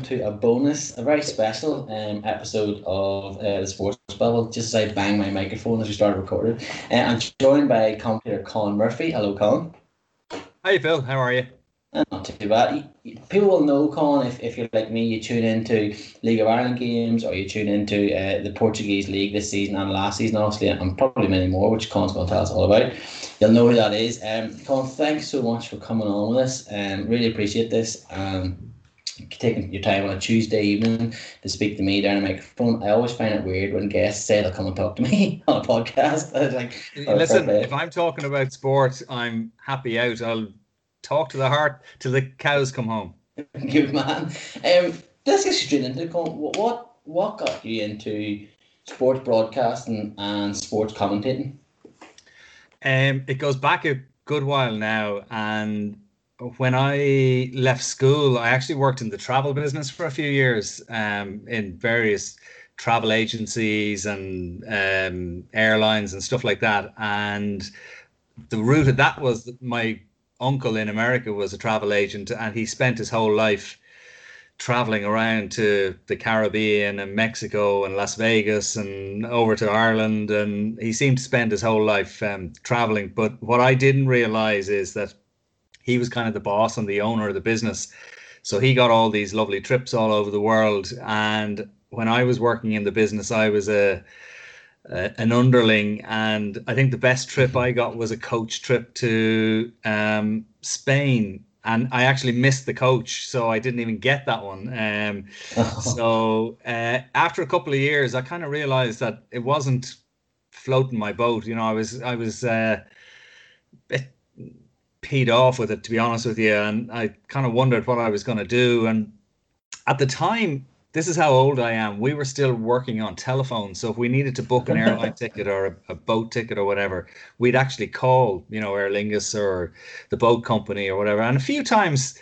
welcome to a bonus, a very special episode of the Sports Bubble. Just as I bang my microphone as we started recording, I'm joined by commentator Con Murphy. Hello, Con. Hi, Phil. How are you? Not too bad. People will know, Con, if you're like me, you tune into League of Ireland games or you tune into the Portuguese League this season and last season, obviously, and probably many more, which Con's going to tell us all about. You'll know who that is. Con, thanks so much for coming on with us. Really appreciate this. Taking your time on a Tuesday evening to speak to me down a microphone. I always find it weird when guests say they'll come and talk to me on a podcast. Listen, if I'm talking about sports, I'm happy out. I'll talk to the heart till the cows come home. Good man. Let's get straight into it. What got you into sports broadcasting and sports commentating? It goes back a good while now, and when I left school, I actually worked in the travel business for a few years in various travel agencies and airlines and stuff like that. And the root of that was that my uncle in America was a travel agent, and he spent his whole life traveling around to the Caribbean and Mexico and Las Vegas and over to Ireland. And he seemed to spend his whole life traveling. But what I didn't realize is that he was kind of the boss and the owner of the business. So he got all these lovely trips all over the world. And when I was working in the business, I was an underling. And I think the best trip I got was a coach trip to Spain. And I actually missed the coach, so I didn't even get that one. So after a couple of years, I kind of realized that it wasn't floating my boat. You know, I was peed off with it, to be honest with you, and I kind of wondered what I was going to do. And at the time, this is how old I am, we were still working on telephone, so if we needed to book an airline ticket or a boat ticket or whatever, we'd actually call, you know, Aer Lingus or the boat company or whatever. And a few times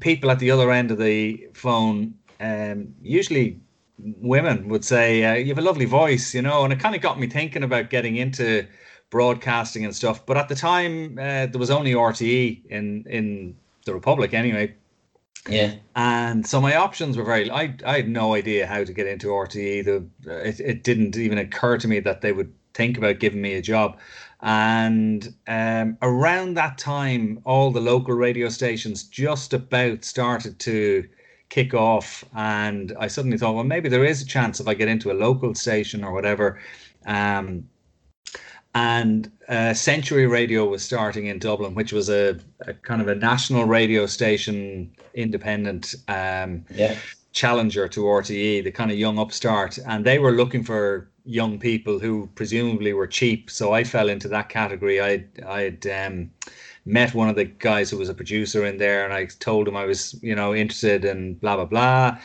people at the other end of the phone, usually women, would say, you have a lovely voice, you know. And it kind of got me thinking about getting into broadcasting and stuff. But at the time, there was only RTE in the Republic anyway. Yeah. And so my options were I had no idea how to get into RTE. It didn't even occur to me that they would think about giving me a job. And around that time, all the local radio stations just about started to kick off. And I suddenly thought, well, maybe there is a chance if I get into a local station or whatever. And Century Radio was starting in Dublin, which was a kind of a national radio station, independent challenger to RTE, the kind of young upstart. And they were looking for young people who presumably were cheap. So I fell into that category. I had met one of the guys who was a producer in there, and I told him I was, you know, interested in blah, blah, blah.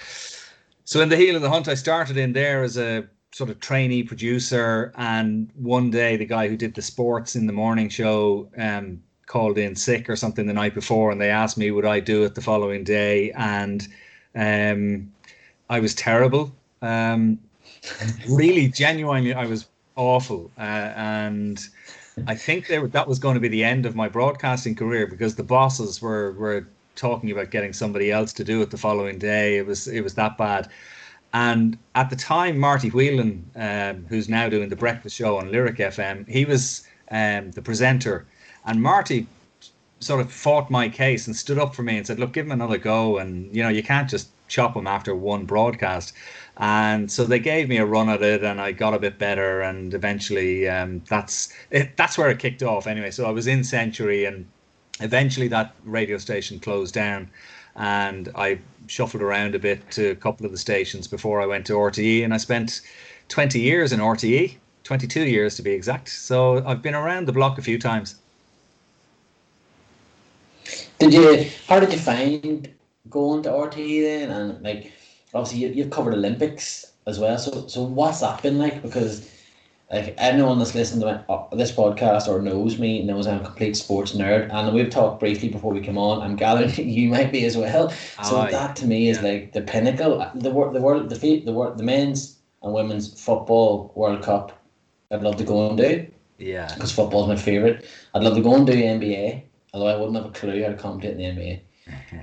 So in the heel of the hunt, I started in there as a sort of trainee producer. And one day the guy who did the sports in the morning show called in sick or something the night before, and they asked me would I do it the following day, and I was terrible. Really, genuinely, I was awful, and I think that was going to be the end of my broadcasting career, because the bosses were talking about getting somebody else to do it the following day. It was that bad. And at the time, Marty Whelan, who's now doing The Breakfast Show on Lyric FM, he was the presenter. And Marty sort of fought my case and stood up for me and said, look, give him another go. And, you know, you can't just chop him after one broadcast. And so they gave me a run at it, and I got a bit better. And eventually that's where it kicked off anyway. So I was in Century, and eventually that radio station closed down. And I shuffled around a bit to a couple of the stations before I went to RTE. And I spent 20 years in RTE, 22 years to be exact. So I've been around the block a few times. How did you find going to RTE then? And like, obviously you've covered Olympics as well. So what's that been like? Because like, anyone that's listened to this podcast or knows me knows I'm a complete sports nerd, and we've talked briefly before we came on. I'm gathering you might be as well. So that to me is like the pinnacle, the men's and women's football World Cup. I'd love to go and do. Yeah. Because football's my favourite. I'd love to go and do the NBA, although I wouldn't have a clue how to commentate in the NBA.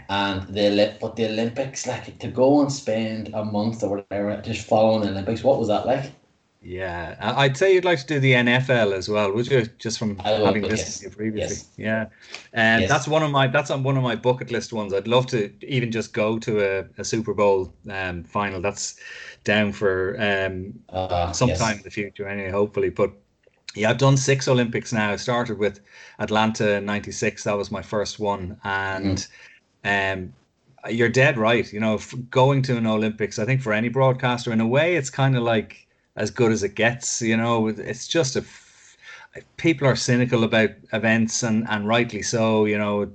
And but the Olympics, like, to go and spend a month or whatever just following the Olympics, what was that like? Yeah, I'd say you'd like to do the NFL as well, would you? Just from having listened to you previously, yes. Yeah, and that's on one of my bucket list ones. I'd love to even just go to a Super Bowl final. That's down for sometime in the future, anyway, hopefully. But yeah, I've done 6 Olympics now. I started with Atlanta '96. That was my first one, and. You're dead right. You know, going to an Olympics, I think for any broadcaster, in a way, it's kind of like as good as it gets. You know, it's just people are cynical about events and rightly so, you know,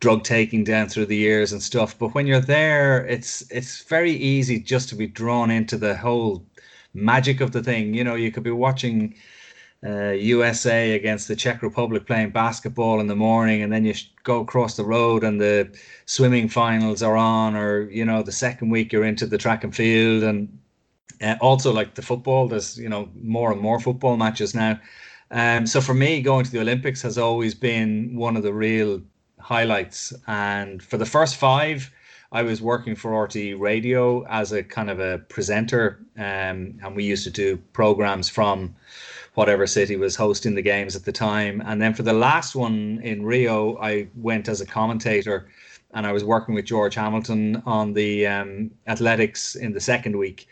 drug taking down through the years and stuff. But when you're there, it's very easy just to be drawn into the whole magic of the thing. You know, you could be watching USA against the Czech Republic playing basketball in the morning, and then you go across the road and the swimming finals are on, or, you know, the second week you're into the track and field, and also like the football, there's, you know, more and more football matches now. So for me, going to the Olympics has always been one of the real highlights. And for the first 5, I was working for RTE Radio as a kind of a presenter, and we used to do programs from whatever city was hosting the games at the time. And then for the last one in Rio, I went as a commentator, and I was working with George Hamilton on the athletics in the second week.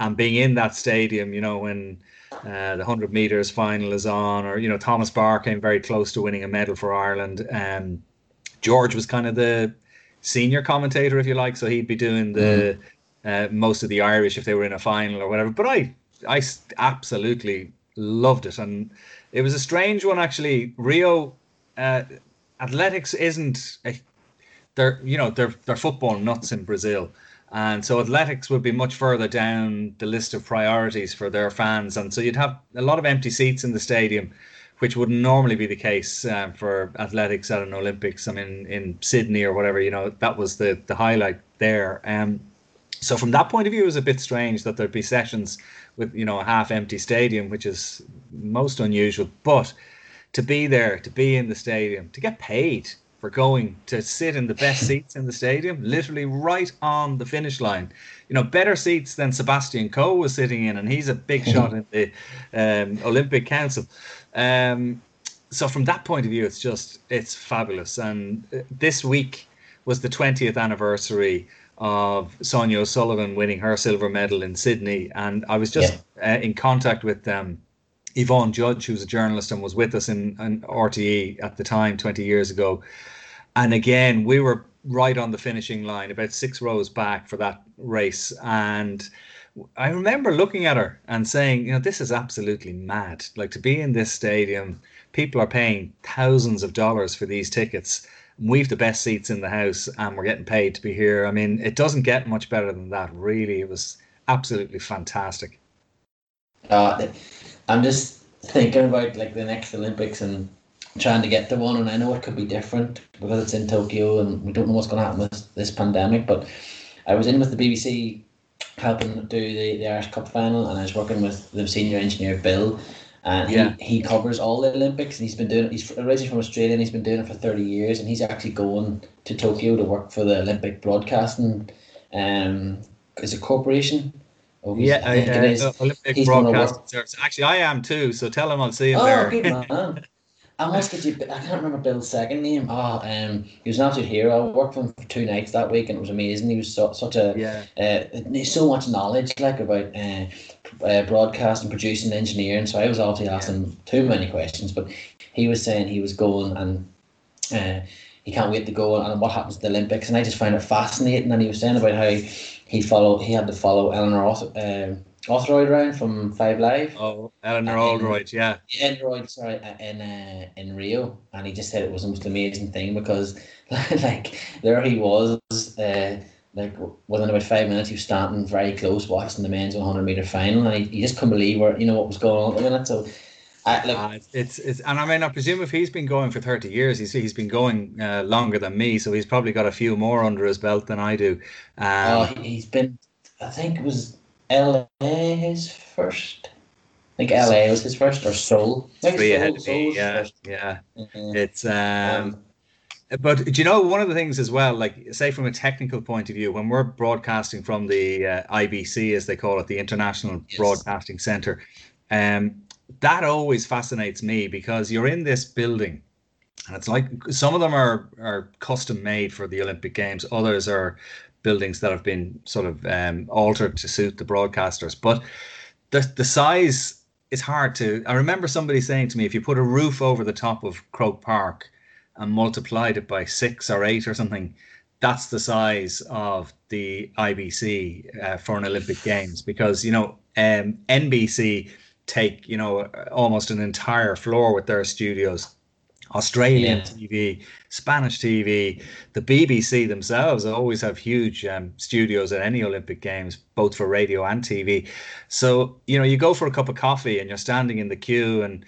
And being in that stadium, you know, when the 100 meters final is on, or, you know, Thomas Barr came very close to winning a medal for Ireland. George was kind of the senior commentator, if you like. So he'd be doing the most of the Irish if they were in a final or whatever. But I absolutely loved it. And it was a strange one, actually. Rio athletics isn't they're football nuts in Brazil, and so athletics would be much further down the list of priorities for their fans, and so you'd have a lot of empty seats in the stadium, which wouldn't normally be the case for athletics at an Olympics. I mean, in Sydney or whatever, you know, that was the highlight there. So from that point of view, it was a bit strange that there'd be sessions with, you know, a half-empty stadium, which is most unusual. But to be there, to be in the stadium, to get paid for going to sit in the best seats in the stadium, literally right on the finish line, you know, better seats than Sebastian Coe was sitting in, and he's a big shot in the Olympic Council. So from that point of view, it's fabulous. And this week was the 20th anniversary of Sonia O'Sullivan winning her silver medal in Sydney. And I was just in contact with Yvonne Judge, who's a journalist and was with us in RTE at the time 20 years ago. And again, we were right on the finishing line, about 6 rows back for that race. And I remember looking at her and saying, you know, this is absolutely mad. Like, to be in this stadium, people are paying thousands of dollars for these tickets. We've the best seats in the house, and we're getting paid to be here. I mean, it doesn't get much better than that, really. It was absolutely fantastic. I'm just thinking about, like, the next Olympics and trying to get to one, and I know it could be different because it's in Tokyo and we don't know what's going to happen with this pandemic, but I was in with the BBC helping do the Irish Cup final, and I was working with the senior engineer, Bill, and he covers all the Olympics, and he's been doing it. He's originally from Australia, and he's been doing it for 30 years, and he's actually going to Tokyo to work for the Olympic Broadcasting is it corporation? Oh, Olympic Broadcasting Service. Actually, I am too, so tell him I'll see him there. Good man. I can't remember Bill's second name. He was an absolute hero. I worked with him for 2 nights that week, and it was amazing. He was so much knowledge, like, about broadcasting, producing, engineering. So I was obviously asking him too many questions, but he was saying he was going, and he can't wait to go, and what happens at the Olympics. And I just found it fascinating. And he was saying about how he had to follow Eleanor Oldroyd round from 5 Live. Oh, Eleanor Oldroyd, yeah. Oldroyd, sorry, in Rio. And he just said it was the most amazing thing because, like, there he was, like, within about 5 minutes, he was standing very close watching the men's 100-meter final. And he just couldn't believe what was going on at the minute. So, and I mean, I presume if he's been going for 30 years, he's been going longer than me, so he's probably got a few more under his belt than I do. He's been, I think it was LA his first. I think LA was his first, or Seoul. Three ahead of me, yeah. It's But do you know, one of the things as well, like say from a technical point of view, when we're broadcasting from the IBC, as they call it, the International Broadcasting Center, that always fascinates me, because you're in this building and it's like some of them are custom made for the Olympic Games. Others are buildings that have been sort of altered to suit the broadcasters. But the size is hard to... I remember somebody saying to me, if you put a roof over the top of Croke Park and multiplied it by 6 or 8 or something, that's the size of the IBC for an Olympic Games. Because, you know, NBC take, you know, almost an entire floor with their studios. Australian TV, Spanish TV, the BBC themselves always have huge studios at any Olympic Games, both for radio and TV. So, you know, you go for a cup of coffee and you're standing in the queue and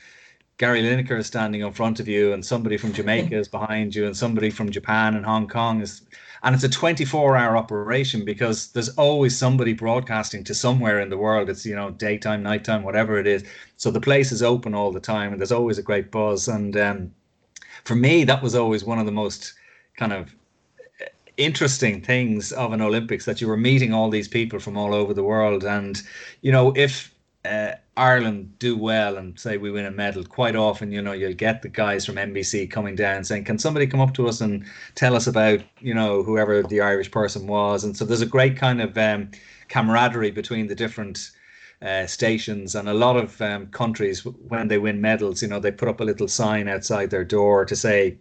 Gary Lineker is standing in front of you and somebody from Jamaica is behind you and somebody from Japan and Hong Kong is... And it's a 24-hour operation because there's always somebody broadcasting to somewhere in the world. It's, you know, daytime, nighttime, whatever it is. So the place is open all the time and there's always a great buzz. And for me, that was always one of the most kind of interesting things of an Olympics, that you were meeting all these people from all over the world. And, you know, if Ireland do well and say we win a medal, quite often, you know, you'll get the guys from NBC coming down saying, can somebody come up to us and tell us about, you know, whoever the Irish person was. And so there's a great kind of camaraderie between the different stations, and a lot of countries, when they win medals, you know, they put up a little sign outside their door to say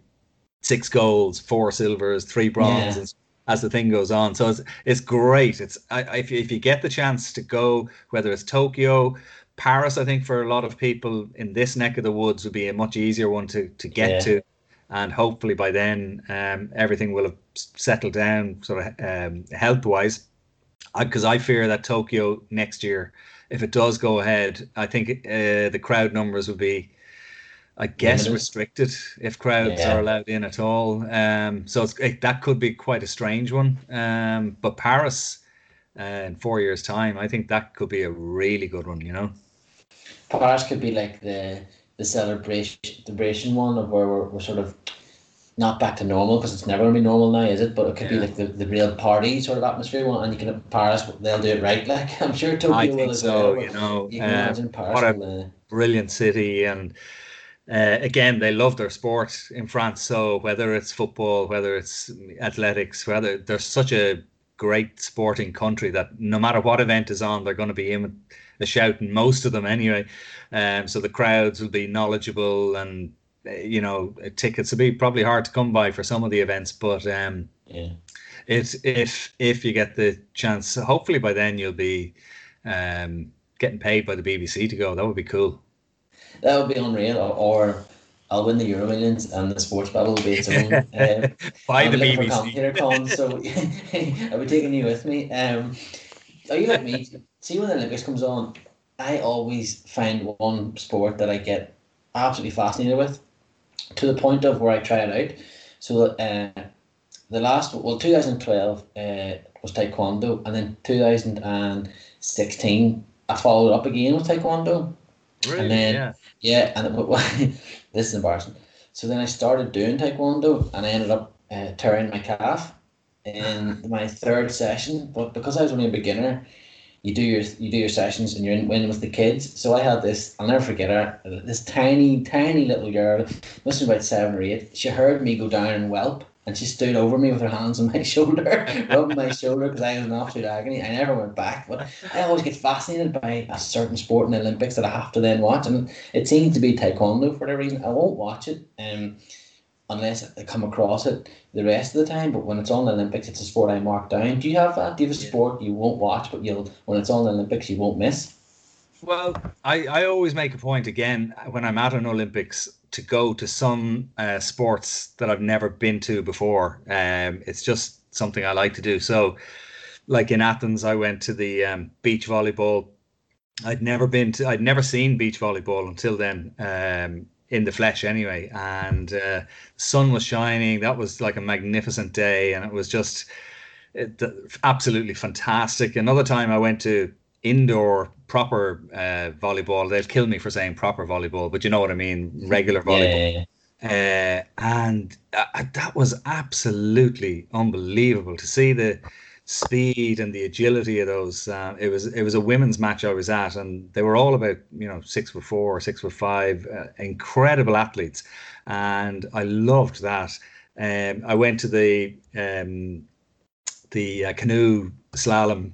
6 golds, 4 silvers, 3 bronzes. Yeah. As the thing goes on. So it's great. It's if you get the chance to go, whether it's Tokyo, Paris, I think for a lot of people in this neck of the woods would be a much easier one to get to. And hopefully by then everything will have settled down sort of health-wise. Because I fear that Tokyo next year, if it does go ahead, I think the crowd numbers would be, I guess, restricted if crowds are allowed in at all. So that could be quite a strange one. But Paris in 4 years' time, I think that could be a really good one, you know. Paris could be like the celebration one of where we're sort of not back to normal, because it's never going to be normal now, is it? But it could be like the real party sort of atmosphere one. And you can have Paris, they'll do it right. Like, I'm sure Tokyo I will as well. You know, you can imagine Paris. What a brilliant city. And again, they love their sport in France. So whether it's football, whether it's athletics, whether they're such a great sporting country that no matter what event is on, they're going to be in with a shout, and most of them anyway. So the crowds will be knowledgeable, and, you know, tickets will be probably hard to come by for some of the events. But if you get the chance, hopefully by then you'll be getting paid by the BBC to go. That would be cool. That would be unreal. Or I'll win the Euro Millions and the sports battle will be its own. By the BBC. So I'll be taking you with me. Are you like me? See, when the Olympics comes on, I always find one sport that I get absolutely fascinated with, to the point of where I try it out. So the last, 2012 was Taekwondo, and then 2016 I followed up again with Taekwondo. Really? And then, this is embarrassing. So then I started doing Taekwondo and I ended up tearing my calf in my third session. But because I was only a beginner, you do your sessions and you're in with the kids. So I had this, I'll never forget her, this tiny little girl, must have been about 7 or 8. She heard me go down and whelp, and she stood over me with her hands on my shoulder, rubbing my shoulder, because I was in absolute agony. I never went back, but I always get fascinated by a certain sport in the Olympics that I have to then watch, and it seems to be Taekwondo for whatever reason. I won't watch it unless I come across it the rest of the time, but when it's on the Olympics, it's a sport I mark down. Do you have that? Do you have a sport you won't watch, but when it's on the Olympics, you won't miss? Well, I always make a point, again, when I'm at an Olympics, to go to some sports that I've never been to before. It's just something I like to do. So like in Athens, I went to the beach volleyball. I'd never seen beach volleyball until then, in the flesh anyway. And sun was shining. That was like a magnificent day. And it was just absolutely fantastic. Another time I went to indoor proper volleyball. They'll kill me for saying proper volleyball, but you know what I mean, regular volleyball. And that was absolutely unbelievable to see the speed and the agility of those. It was a women's match I was at, and they were all about 6'4" or 6'5", incredible athletes, and I loved that. I went to the canoe slalom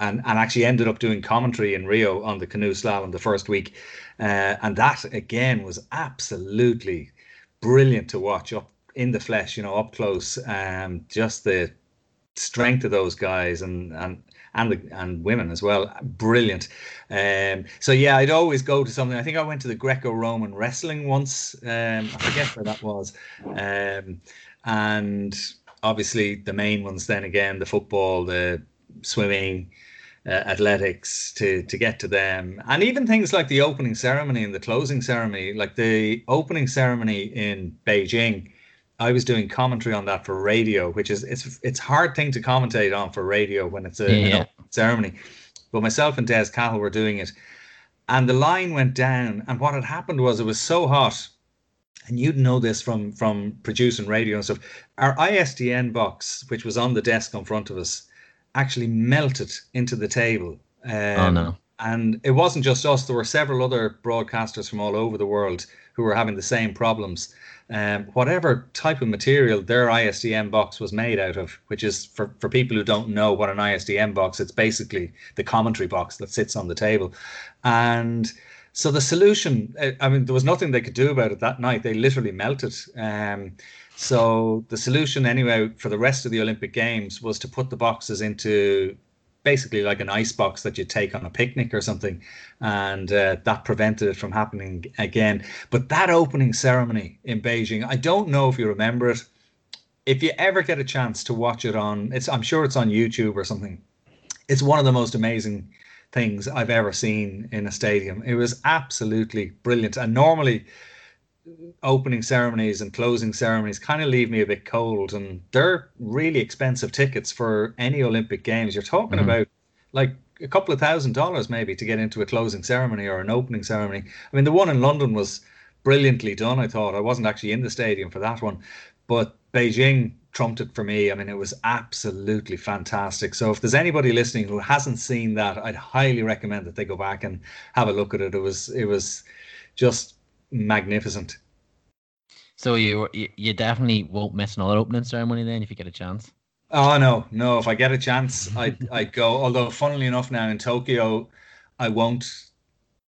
and actually ended up doing commentary in Rio on the canoe slalom the first week, and that again was absolutely brilliant to watch up in the flesh, up close. Just the strength of those guys and women as well, brilliant. So yeah, I'd always go to something. I think I went to the Greco-Roman wrestling once. I forget where that was. And obviously the main ones then again, the football, the swimming, athletics, to get to them. And even things like the opening ceremony and the closing ceremony, like the opening ceremony in Beijing, I was doing commentary on that for radio, which is it's hard thing to commentate on for radio when it's an open ceremony. But myself and Des Cahill were doing it, and the line went down. And what had happened was, it was so hot, and you'd know this from producing radio and stuff, our ISDN box, which was on the desk in front of us, actually melted into the table. Oh no! And it wasn't just us; there were several other broadcasters from all over the world who were having the same problems. Whatever type of material their ISDN box was made out of, which is, for people who don't know what an ISDN box, it's basically the commentary box that sits on the table. And so the solution, there was nothing they could do about it that night. They literally melted. So the solution anyway for the rest of the Olympic Games was to put the boxes into basically like an ice box that you take on a picnic or something, and that prevented it from happening again. But that opening ceremony in Beijing, I don't know if you remember it. If you ever get a chance to watch it I'm sure it's on YouTube or something. It's one of the most amazing things I've ever seen in a stadium. It was absolutely brilliant. And normally opening ceremonies and closing ceremonies kind of leave me a bit cold, and they're really expensive tickets for any Olympic Games. You're talking about like a couple of $1,000s maybe to get into a closing ceremony or an opening ceremony. I mean, the one in London was brilliantly done, I thought. I wasn't actually in the stadium for that one, but Beijing trumped it for me. I mean, it was absolutely fantastic. So if there's anybody listening who hasn't seen that, I'd highly recommend that they go back and have a look at it. It was just magnificent. So you definitely won't miss another opening ceremony then, if you get a chance? Oh no, if I get a chance I go, although funnily enough now in Tokyo I won't,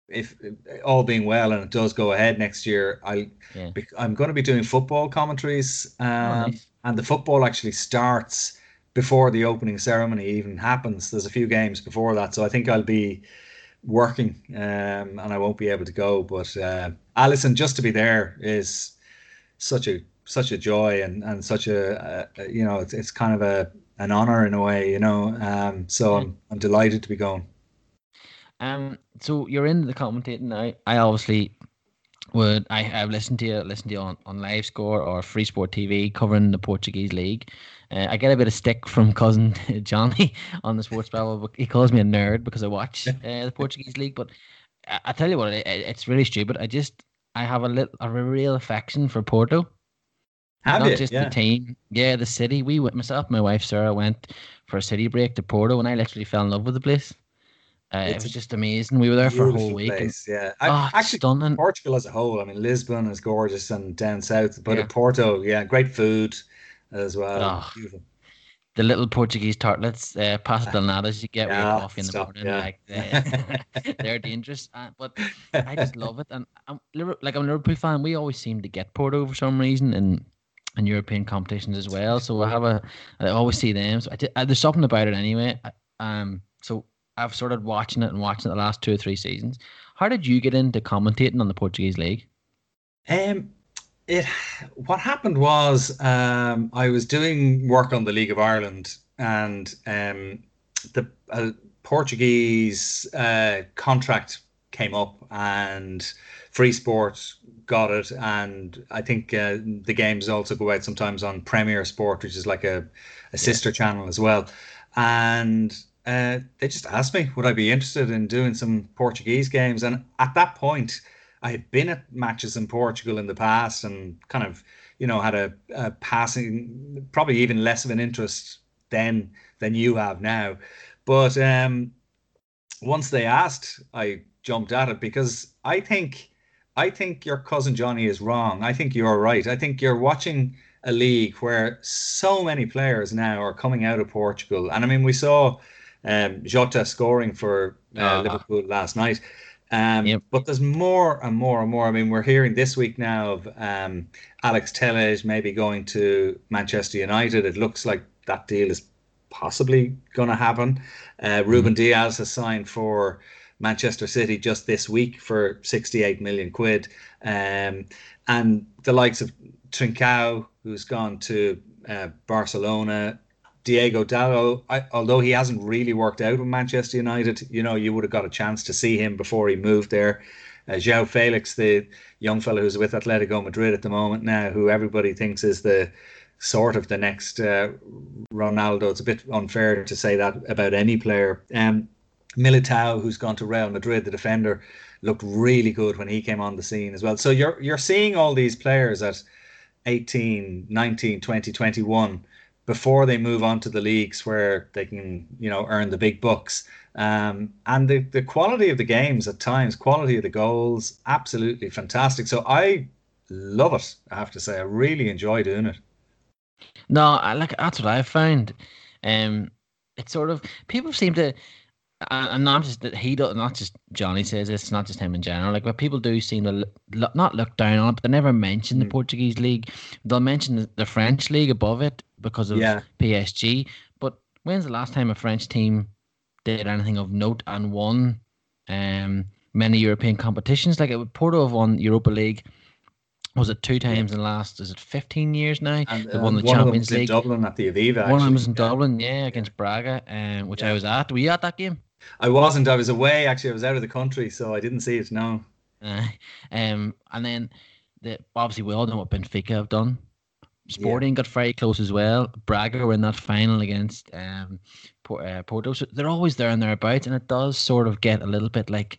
if all being well and it does go ahead next year. I'm going to be doing football commentaries, nice. And the football actually starts before the opening ceremony even happens. There's a few games before that, so I think I'll be working, and I won't be able to go, but Alison, just to be there is such a joy and such a it's kind of an honor in a way, so I'm delighted to be going. So you're into the commentating now. I obviously would, I've listened to you on Live Score or FreeSport TV covering the Portuguese league. I get a bit of stick from cousin Johnny on the sports babble, but he calls me a nerd because I watch the Portuguese league. But I tell you what, it's really stupid. I have a real affection for Porto. The team, the city. We went, myself and my wife Sarah went for a city break to Porto, and I literally fell in love with the place. It was just amazing. We were there for a whole week. Place, yeah, actually, stunning. Portugal as a whole. I mean, Lisbon is gorgeous and down south, but at Porto, great food as well. Oh, the little Portuguese tartlets, pastelnadas you get with your coffee in the morning, they're dangerous. But I just love it, and I'm a Liverpool fan. We always seem to get Porto for some reason, and European competitions as well. So I always see them. So there's something about it anyway. So I've started watching it the last 2 or 3 seasons. How did you get into commentating on the Portuguese league? What happened was, I was doing work on the League of Ireland, and the Portuguese contract came up, and FreeSports got it, and I think the games also go out sometimes on Premier Sport, which is like a sister channel as well. And they just asked me, would I be interested in doing some Portuguese games? And at that point, I had been at matches in Portugal in the past and kind of, you know, had a passing, probably even less of an interest then than you have now. But once they asked, I jumped at it because I think your cousin Johnny is wrong. I think you're right. I think you're watching a league where so many players now are coming out of Portugal. And I mean, we saw Jota scoring for Liverpool last night. Yep. But there's more and more and more. I mean, we're hearing this week now of Alex Telles maybe going to Manchester United. It looks like that deal is possibly going to happen. Ruben Dias has signed for Manchester City just this week for 68 million quid. And the likes of Trincao, who's gone to Barcelona, Diego Dallo, although he hasn't really worked out with Manchester United, you know, you would have got a chance to see him before he moved there. João Felix, the young fellow who's with Atletico Madrid at the moment now, who everybody thinks is the sort of the next Ronaldo. It's a bit unfair to say that about any player. Militão, who's gone to Real Madrid, the defender, looked really good when he came on the scene as well. So you're seeing all these players at 18, 19, 20, 21 before they move on to the leagues where they can, you know, earn the big bucks. And the quality of the games at times, quality of the goals, absolutely fantastic. So I love it, I have to say. I really enjoy doing it. No, that's what I found. It's sort of, people seem to, and not just that he does, not just Johnny says this, it's not just him in general. Like, but people do seem to not look down on it, but they never mention the Portuguese league. They'll mention the French league above it because of PSG. But when's the last time a French team did anything of note and won many European competitions? Like, Porto have won Europa League. Was it 2 times in the last, is it 15 years now? And, they won the Champions League. One of them was in Dublin at the Aviva. One of them was in Dublin, against Braga, which I was at. Were you at that game? I wasn't. I was away, actually. I was out of the country, so I didn't see it, no. And then, obviously, we all know what Benfica have done. Sporting got very close as well. Braga were in that final against Porto. So they're always there and thereabouts, and it does sort of get a little bit like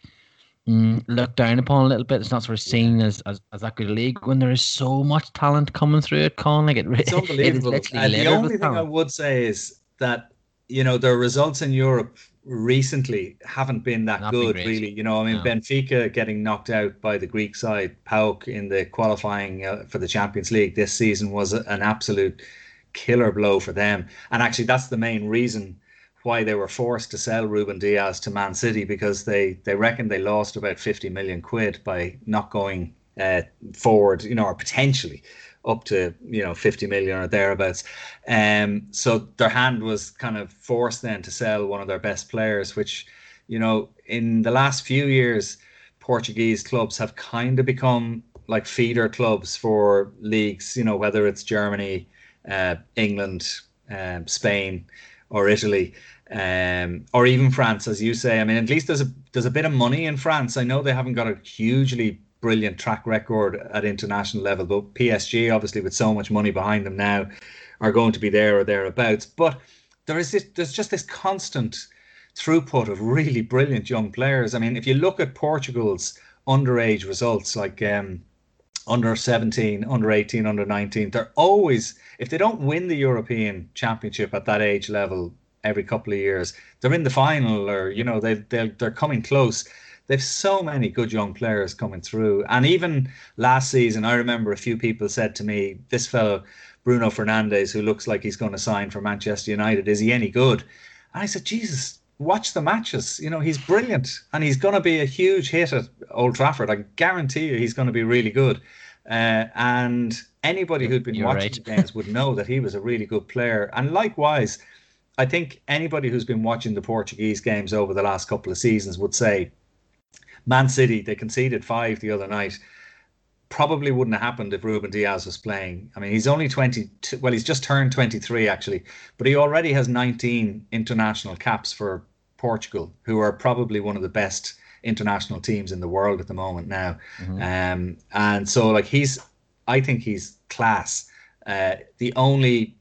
looked down upon a little bit. It's not sort of seen as that good a league when there is so much talent coming through it, Con. Like, it's unbelievable. It is the only thing I would say is that, you know, their results in Europe recently haven't been that good, really. You know, I mean, Benfica getting knocked out by the Greek side, PAOK, in the qualifying for the Champions League this season was an absolute killer blow for them. And actually, that's the main reason why they were forced to sell Ruben Dias to Man City, because they reckoned they lost about 50 million quid by not going forward, you know, or potentially up to, you know, 50 million or thereabouts. So their hand was kind of forced then to sell one of their best players, which, you know, in the last few years, Portuguese clubs have kind of become like feeder clubs for leagues, you know, whether it's Germany, England, Spain or Italy, or even France, as you say. I mean, at least there's a bit of money in France. I know they haven't got a hugely brilliant track record at international level, but PSG, obviously, with so much money behind them now, are going to be there or thereabouts. But there's just this constant throughput of really brilliant young players. I mean, if you look at Portugal's underage results, like under 17, under 18, under 19, they're always, if they don't win the European Championship at that age level every couple of years, they're in the final, or, you know, they're coming close. They've so many good young players coming through. And even last season, I remember a few people said to me, this fellow, Bruno Fernandes, who looks like he's going to sign for Manchester United, is he any good? And I said, Jesus, watch the matches. You know, he's brilliant. And he's going to be a huge hit at Old Trafford. I guarantee you he's going to be really good. And anybody who'd been watching the games would know that he was a really good player. And likewise, I think anybody who's been watching the Portuguese games over the last couple of seasons would say, Man City, they conceded 5 the other night. Probably wouldn't have happened if Ruben Dias was playing. I mean, he's only 22. Well, he's just turned 23, actually. But he already has 19 international caps for Portugal, who are probably one of the best international teams in the world at the moment now. And so, like, I think he's class. The only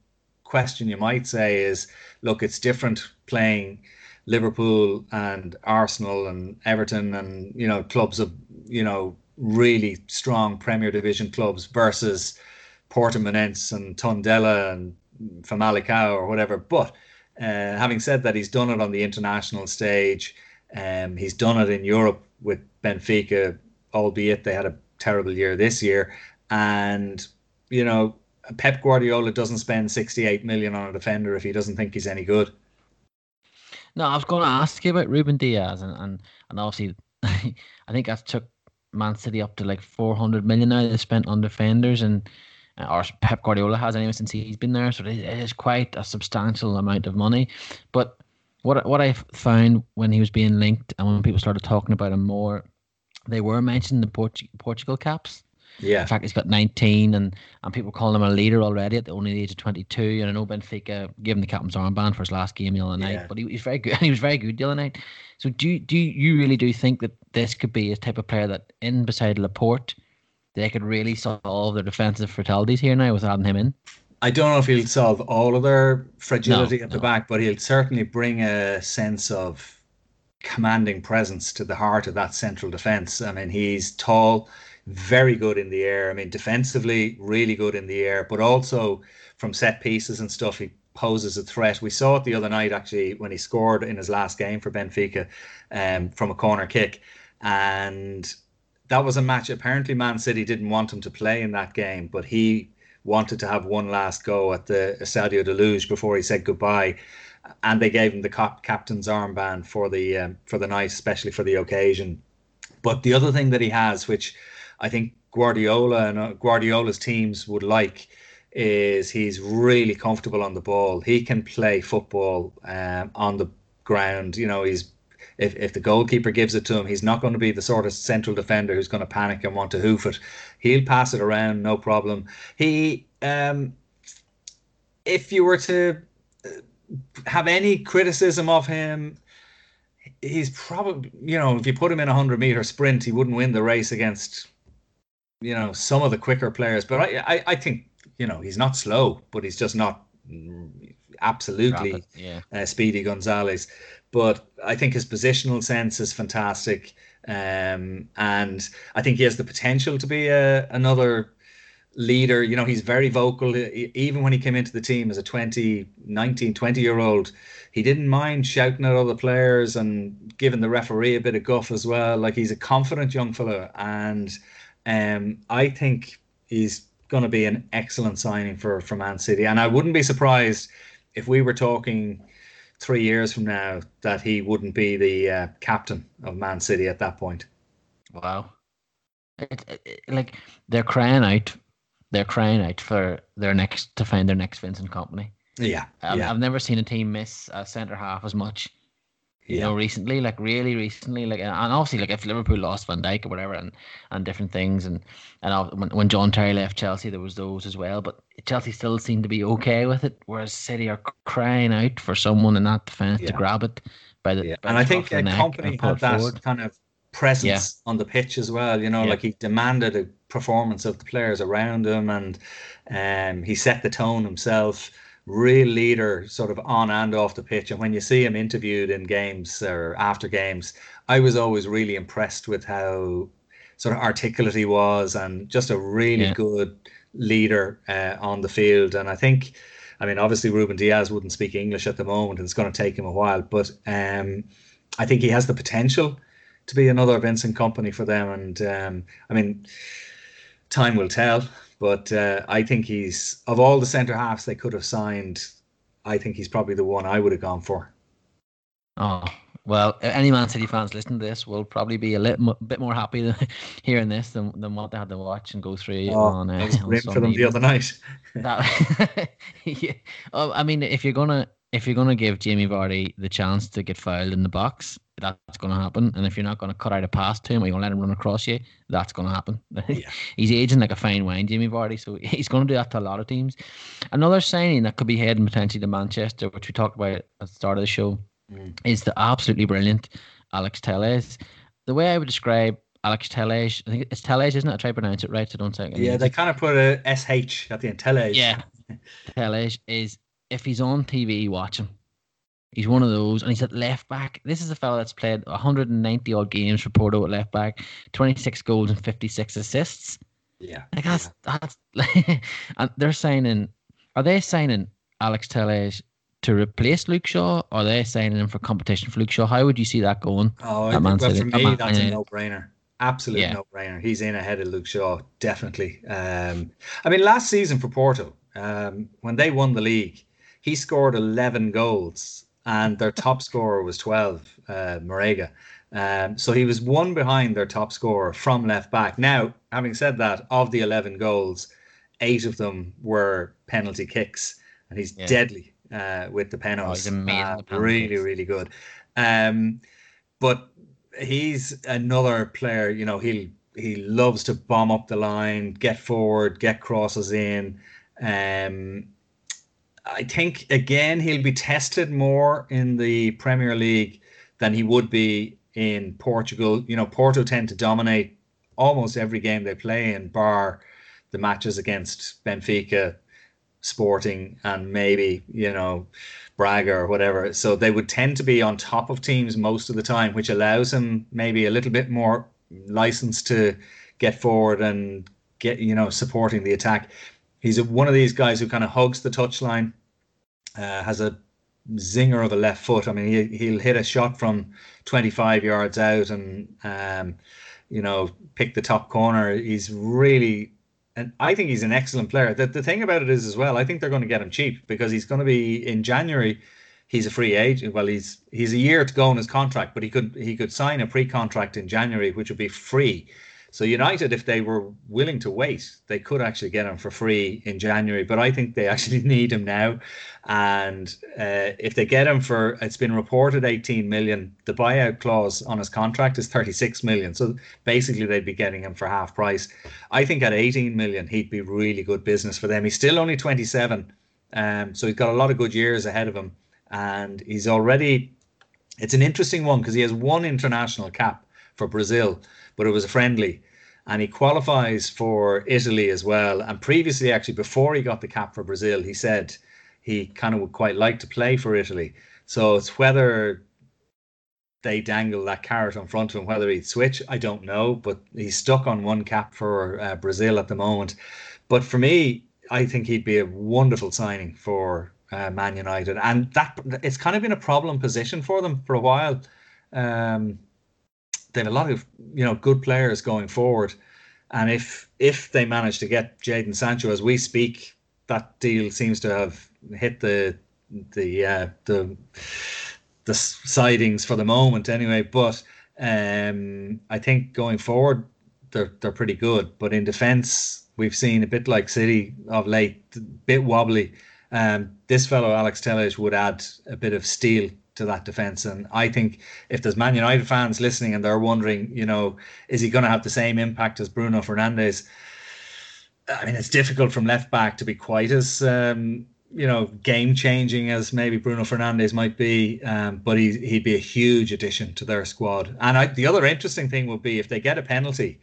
question you might say is, look, it's different playing Liverpool and Arsenal and Everton and, you know, clubs of, you know, really strong Premier Division clubs versus Portimonense and Tondela and Famalicão or whatever. But having said that, he's done it on the international stage. He's done it in Europe with Benfica, albeit they had a terrible year this year. And, you know, Pep Guardiola doesn't spend 68 million on a defender if he doesn't think he's any good. No, I was going to ask you about Ruben Dias, and obviously I think that took Man City up to like 400 million now they spent on defenders, and or Pep Guardiola has anyway since he's been there, so it is quite a substantial amount of money. But what I found when he was being linked and when people started talking about him more, they were mentioning the Portugal caps. Yeah. In fact, he's got 19, and people calling him a leader already at the only age of 22. And I know Benfica gave him the captain's armband for his last game the other night, but he's very good, and he was very good the other night. So do you really do think that this could be a type of player that in beside Laporte, they could really solve their defensive fatalities here now with adding him in? I don't know if he'll solve all of their fragility at the back, but he'll certainly bring a sense of commanding presence to the heart of that central defence. I mean, he's tall, very good in the air. I mean, defensively, really good in the air, but also from set pieces and stuff, he poses a threat. We saw it the other night, actually, when he scored in his last game for Benfica from a corner kick. And that was a match. Apparently, Man City didn't want him to play in that game, but he wanted to have one last go at the Estádio da Luz before he said goodbye. And they gave him the captain's armband for the night, especially for the occasion. But the other thing that he has, which I think Guardiola and Guardiola's teams would like, is he's really comfortable on the ball. He can play football on the ground. You know, he's if the goalkeeper gives it to him, he's not going to be the sort of central defender who's going to panic and want to hoof it. He'll pass it around, no problem. He, if you were to have any criticism of him, he's probably, you know, if you put him in a 100-meter sprint, he wouldn't win the race against, you know, some of the quicker players. But I think, you know, he's not slow, but he's just not absolutely rapid, Speedy Gonzalez. But I think his positional sense is fantastic. And I think he has the potential to be another leader. You know, he's very vocal. Even when he came into the team as a 20-year-old, he didn't mind shouting at other players and giving the referee a bit of guff as well. Like, he's a confident young fellow, and I think he's going to be an excellent signing for Man City. And I wouldn't be surprised if we were talking 3 years from now that he wouldn't be the captain of Man City at that point. Wow. Like, they're crying out for their next Vincent Kompany. Yeah, I've never seen a team miss a centre half as much. You know, recently, like really recently, like, and obviously, like if Liverpool lost Van Dijk or whatever, and different things, and when John Terry left Chelsea, there was those as well. But Chelsea still seemed to be okay with it, whereas City are crying out for someone in that defence to grab it by the. Yeah. By and the I think the Kompany had that forward. Kind of presence on the pitch as well, you know, like he demanded a performance of the players around him, and he set the tone himself. Real leader, sort of on and off the pitch. And when you see him interviewed in games or after games, I was always really impressed with how sort of articulate he was, and just a really good leader on the field. And I think, I mean, obviously Ruben Dias wouldn't speak English at the moment, and it's going to take him a while, but I think he has the potential to be another Vincent Kompany for them. And I mean, time will tell, but I think he's, of all the centre halves they could have signed, I think he's probably the one I would have gone for. Oh, well, any Man City fans listening to this will probably be a little bit more happy hearing this than what they had to watch and go through on. It was great for them the other night. I mean, if you're gonna give Jamie Vardy the chance to get fouled in the box, that's going to happen. And if you're not going to cut out a pass to him, or you're going to let him run across you, that's going to happen. He's aging like a fine wine, Jamie Vardy, so he's going to do that to a lot of teams. Another signing that could be heading potentially to Manchester, which we talked about at the start of the show, is the absolutely brilliant Alex Telles. The way I would describe Alex Telles, I think it's Telles, isn't it? I try to pronounce it right, so don't say it. Yeah, they kind of put a SH at the end, Telles. Yeah, Telles is, if he's on TV, watch him. He's one of those, and he's at left back. This is a fella that's played 190 odd games for Porto at left back, 26 goals and 56 assists. Yeah, like that's and they're signing. Are they signing Alex Telles to replace Luke Shaw? Or are they signing him for competition for Luke Shaw? How would you see that going? Oh, that well, for me, that's a no-brainer. Absolute no-brainer. He's in ahead of Luke Shaw, definitely. I mean, last season for Porto, when they won the league, he scored 11 goals. And their top scorer was 12, Marega. So he was one behind their top scorer from left back. Now, having said that, of the 11 goals, 8 of them were penalty kicks. And he's deadly with the penalties. Oh, he's amazing. Really, really good. But he's another player, you know, he loves to bomb up the line, get forward, get crosses in. I think, again, he'll be tested more in the Premier League than he would be in Portugal. You know, Porto tend to dominate almost every game they play in, bar the matches against Benfica, Sporting, and maybe, you know, Braga or whatever. So they would tend to be on top of teams most of the time, which allows him maybe a little bit more license to get forward and get, you know, supporting the attack. He's one of these guys who kind of hugs the touchline, has a zinger of a left foot. I mean, he'll hit a shot from 25 yards out and, you know, pick the top corner. He's really, and I think he's an excellent player. The thing about it is as well, I think they're going to get him cheap because he's going to be, in January, he's a free agent. Well, he's a year to go on his contract, but he could sign a pre-contract in January, which would be free. So United, if they were willing to wait, they could actually get him for free in January. But I think they actually need him now. And if they get him for, it's been reported 18 million, the buyout clause on his contract is 36 million. So basically they'd be getting him for half price. I think at 18 million, he'd be really good business for them. He's still only 27. So he's got a lot of good years ahead of him. And he's already, it's an interesting one because he has one international cap for Brazil, but it was a friendly, and he qualifies for Italy as well. And previously, actually, before he got the cap for Brazil, he said he kind of would quite like to play for Italy. So it's whether they dangle that carrot in front of him, whether he'd switch, I don't know, but he's stuck on one cap for Brazil at the moment. But for me, I think he'd be a wonderful signing for Man United, and that it's kind of been a problem position for them for a while. They have a lot of, you know, good players going forward. And if they manage to get Jadon Sancho, as we speak, that deal seems to have hit the sidings for the moment anyway. But I think going forward, they're pretty good. But in defence, we've seen a bit like City of late, a bit wobbly. This fellow, Alex Telles, would add a bit of steel to that defence. And I think if there's Man United fans listening and they're wondering, you know, is he going to have the same impact as Bruno Fernandes? I mean, it's difficult from left back to be quite as, you know, game changing as maybe Bruno Fernandes might be. But he'd be a huge addition to their squad. And the other interesting thing would be if they get a penalty,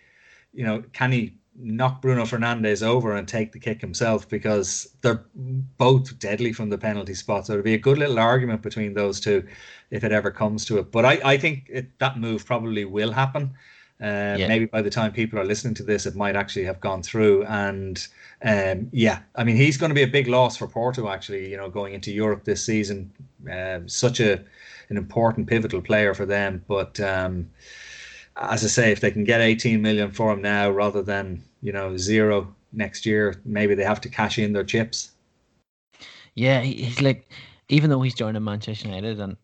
you know, can he knock Bruno Fernandes over and take the kick himself, because they're both deadly from the penalty spot. So it'll be a good little argument between those two if it ever comes to it. But I think that move probably will happen. Maybe by the time people are listening to this, it might actually have gone through. And I mean, he's going to be a big loss for Porto, actually, you know, going into Europe this season. Such an important, pivotal player for them. But as I say, if they can get 18 million for him now rather than, you know, zero next year, maybe they have to cash in their chips. Yeah, he's like, even though he's joining Manchester United, and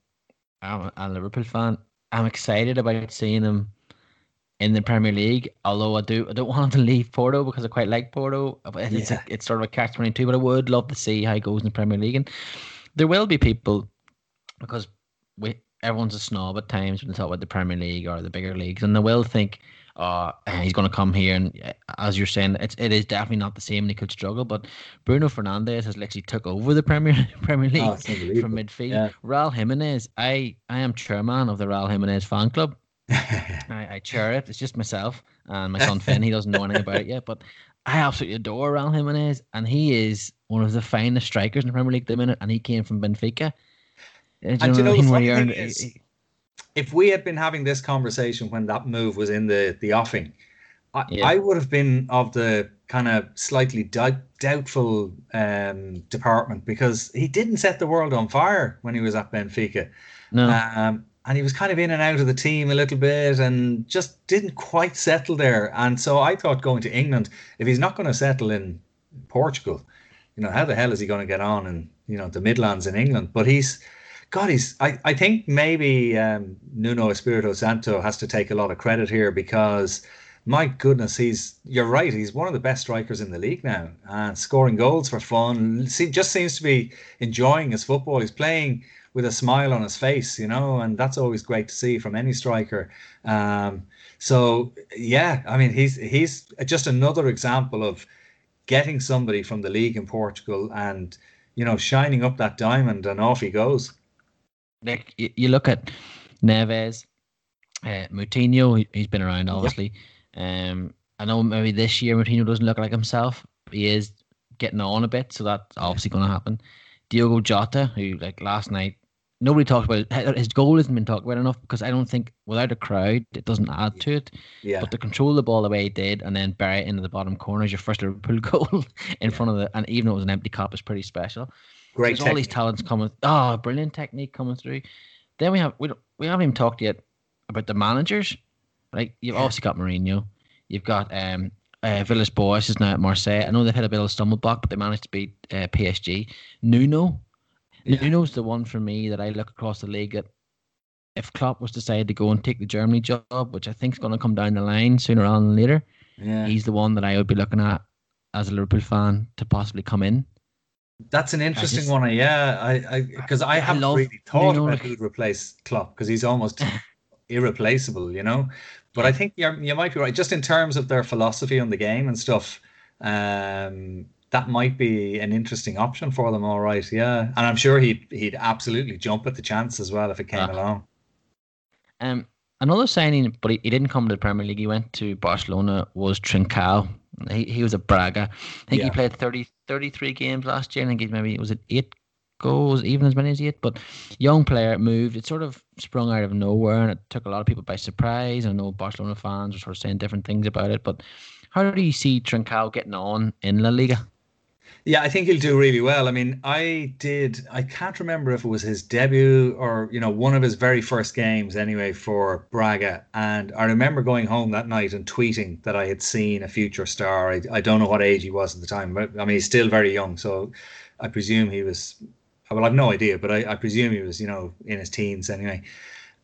I'm a Liverpool fan, I'm excited about seeing him in the Premier League. Although I don't want him to leave Porto because I quite like Porto. It's sort of a catch-22, but I would love to see how he goes in the Premier League. And there will be people, because everyone's a snob at times when they talk about the Premier League or the bigger leagues, and they will think, he's going to come here, and as you're saying, it is definitely not the same, and he could struggle. But Bruno Fernandes has literally took over the Premier League from midfield. Yeah. Raul Jimenez, I am chairman of the Raul Jimenez fan club. I chair it. It's just myself and my son Finn. He doesn't know anything about it yet, but I absolutely adore Raul Jimenez, and he is one of the finest strikers in the Premier League at the minute, and he came from Benfica. And you know the funny thing is, if we had been having this conversation when that move was in the offing, I would have been of the kind of slightly doubtful department, because he didn't set the world on fire when he was at Benfica. No. And he was kind of in and out of the team a little bit and just didn't quite settle there. And so I thought, going to England, if he's not going to settle in Portugal, you know, how the hell is he going to get on in, you know, the Midlands in England? But I think maybe Nuno Espirito Santo has to take a lot of credit here, because my goodness, you're right, he's one of the best strikers in the league now, and scoring goals for fun. Just seems to be enjoying his football. He's playing with a smile on his face, you know, and that's always great to see from any striker. So yeah, I mean, he's just another example of getting somebody from the league in Portugal and, you know, shining up that diamond, and off he goes. Like, you look at Neves, Moutinho, he's been around, obviously. Yeah. I know maybe this year Moutinho doesn't look like himself. He is getting on a bit, so that's obviously going to happen. Diogo Jota, who, like, last night, nobody talked about it. His goal hasn't been talked about enough, because I don't think, without a crowd, it doesn't add to it. Yeah. But to control the ball the way he did and then bury it into the bottom corner is your first Liverpool goal in front of and even though it was an empty cup, is pretty special. Great. There's all these talents coming. Oh, brilliant technique coming through. Then we haven't even talked yet about the managers. Like, you've obviously got Mourinho, you've got Villas-Boas is now at Marseille. I know they've had a bit of a stumble block, but they managed to beat PSG. Nuno. Yeah. Nuno's the one for me that I look across the league at. If Klopp was decided to go and take the Germany job, which I think is going to come down the line sooner rather than later, he's the one that I would be looking at as a Liverpool fan to possibly come in. That's an interesting one. I haven't really thought about who'd replace Klopp, because he's almost irreplaceable, you know. But I think you might be right. Just in terms of their philosophy on the game and stuff, that might be an interesting option for them. All right, yeah. And I'm sure he'd absolutely jump at the chance as well if it came along. Another signing, but he didn't come to the Premier League. He went to Barcelona, was Trincao. He was a Braga. I think he played 33 games last year, and I think maybe was it 8 goals, even as many as 8. But young player, moved. It sort of sprung out of nowhere, and it took a lot of people by surprise. I know Barcelona fans were sort of saying different things about it, but how do you see Trincao getting on in La Liga? Yeah, I think he'll do really well. I mean, I can't remember if it was his debut or, you know, one of his very first games anyway for Braga. And I remember going home that night and tweeting that I had seen a future star. I don't know what age he was at the time, but I mean, he's still very young. So I presume he was, well, I've no idea, but I presume he was, you know, in his teens anyway.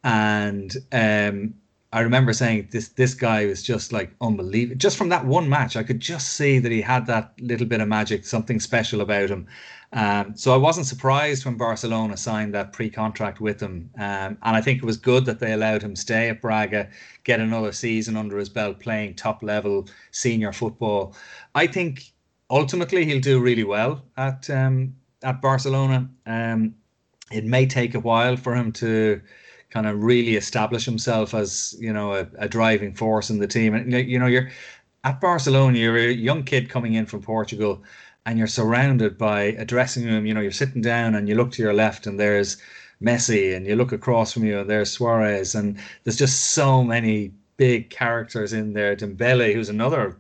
And I remember saying this guy was just like unbelievable. Just from that one match, I could just see that he had that little bit of magic, something special about him. So I wasn't surprised when Barcelona signed that pre-contract with him. And I think it was good that they allowed him stay at Braga, get another season under his belt playing top-level senior football. I think ultimately he'll do really well at Barcelona. It may take a while for him to kind of really establish himself as, you know, a driving force in the team. And, you know, you're at Barcelona, you're a young kid coming in from Portugal, and you're surrounded by a dressing room. You know, you're sitting down and you look to your left and there's Messi, and you look across from you and there's Suarez, and there's just so many big characters in there. Dembele, who's another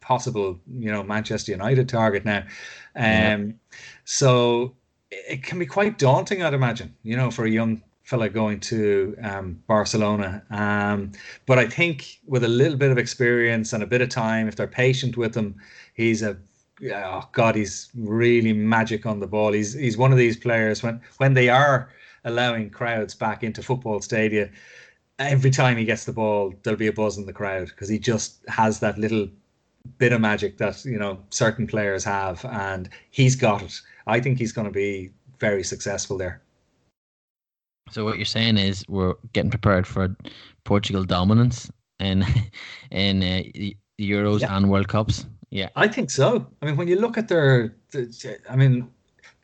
possible, you know, Manchester United target now. So it can be quite daunting, I'd imagine, you know, for a young fella going to Barcelona. But I think with a little bit of experience and a bit of time, if they're patient with him, he's really magic on the ball. He's one of these players, when they are allowing crowds back into football stadia, every time he gets the ball, there'll be a buzz in the crowd, because he just has that little bit of magic that, you know, certain players have, and he's got it. I think he's going to be very successful there. So what you're saying is we're getting prepared for Portugal dominance in Euros and World Cups. Yeah, I think so. I mean, when you look at their,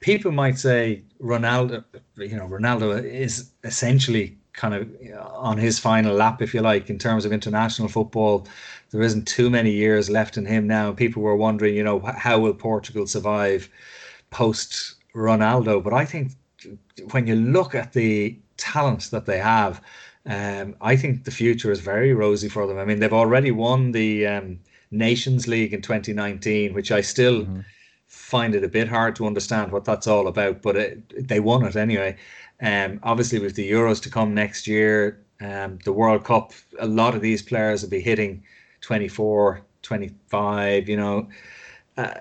people might say Ronaldo. You know, Ronaldo is essentially kind of on his final lap, if you like, in terms of international football. There isn't too many years left in him now. People were wondering, you know, how will Portugal survive post Ronaldo? But I think when you look at the talent that they have, I think the future is very rosy for them. I mean, they've already won the Nations League in 2019, which I still find it a bit hard to understand what that's all about, but they won it anyway. Obviously, with the Euros to come next year, the World Cup, a lot of these players will be hitting 24, 25, you know,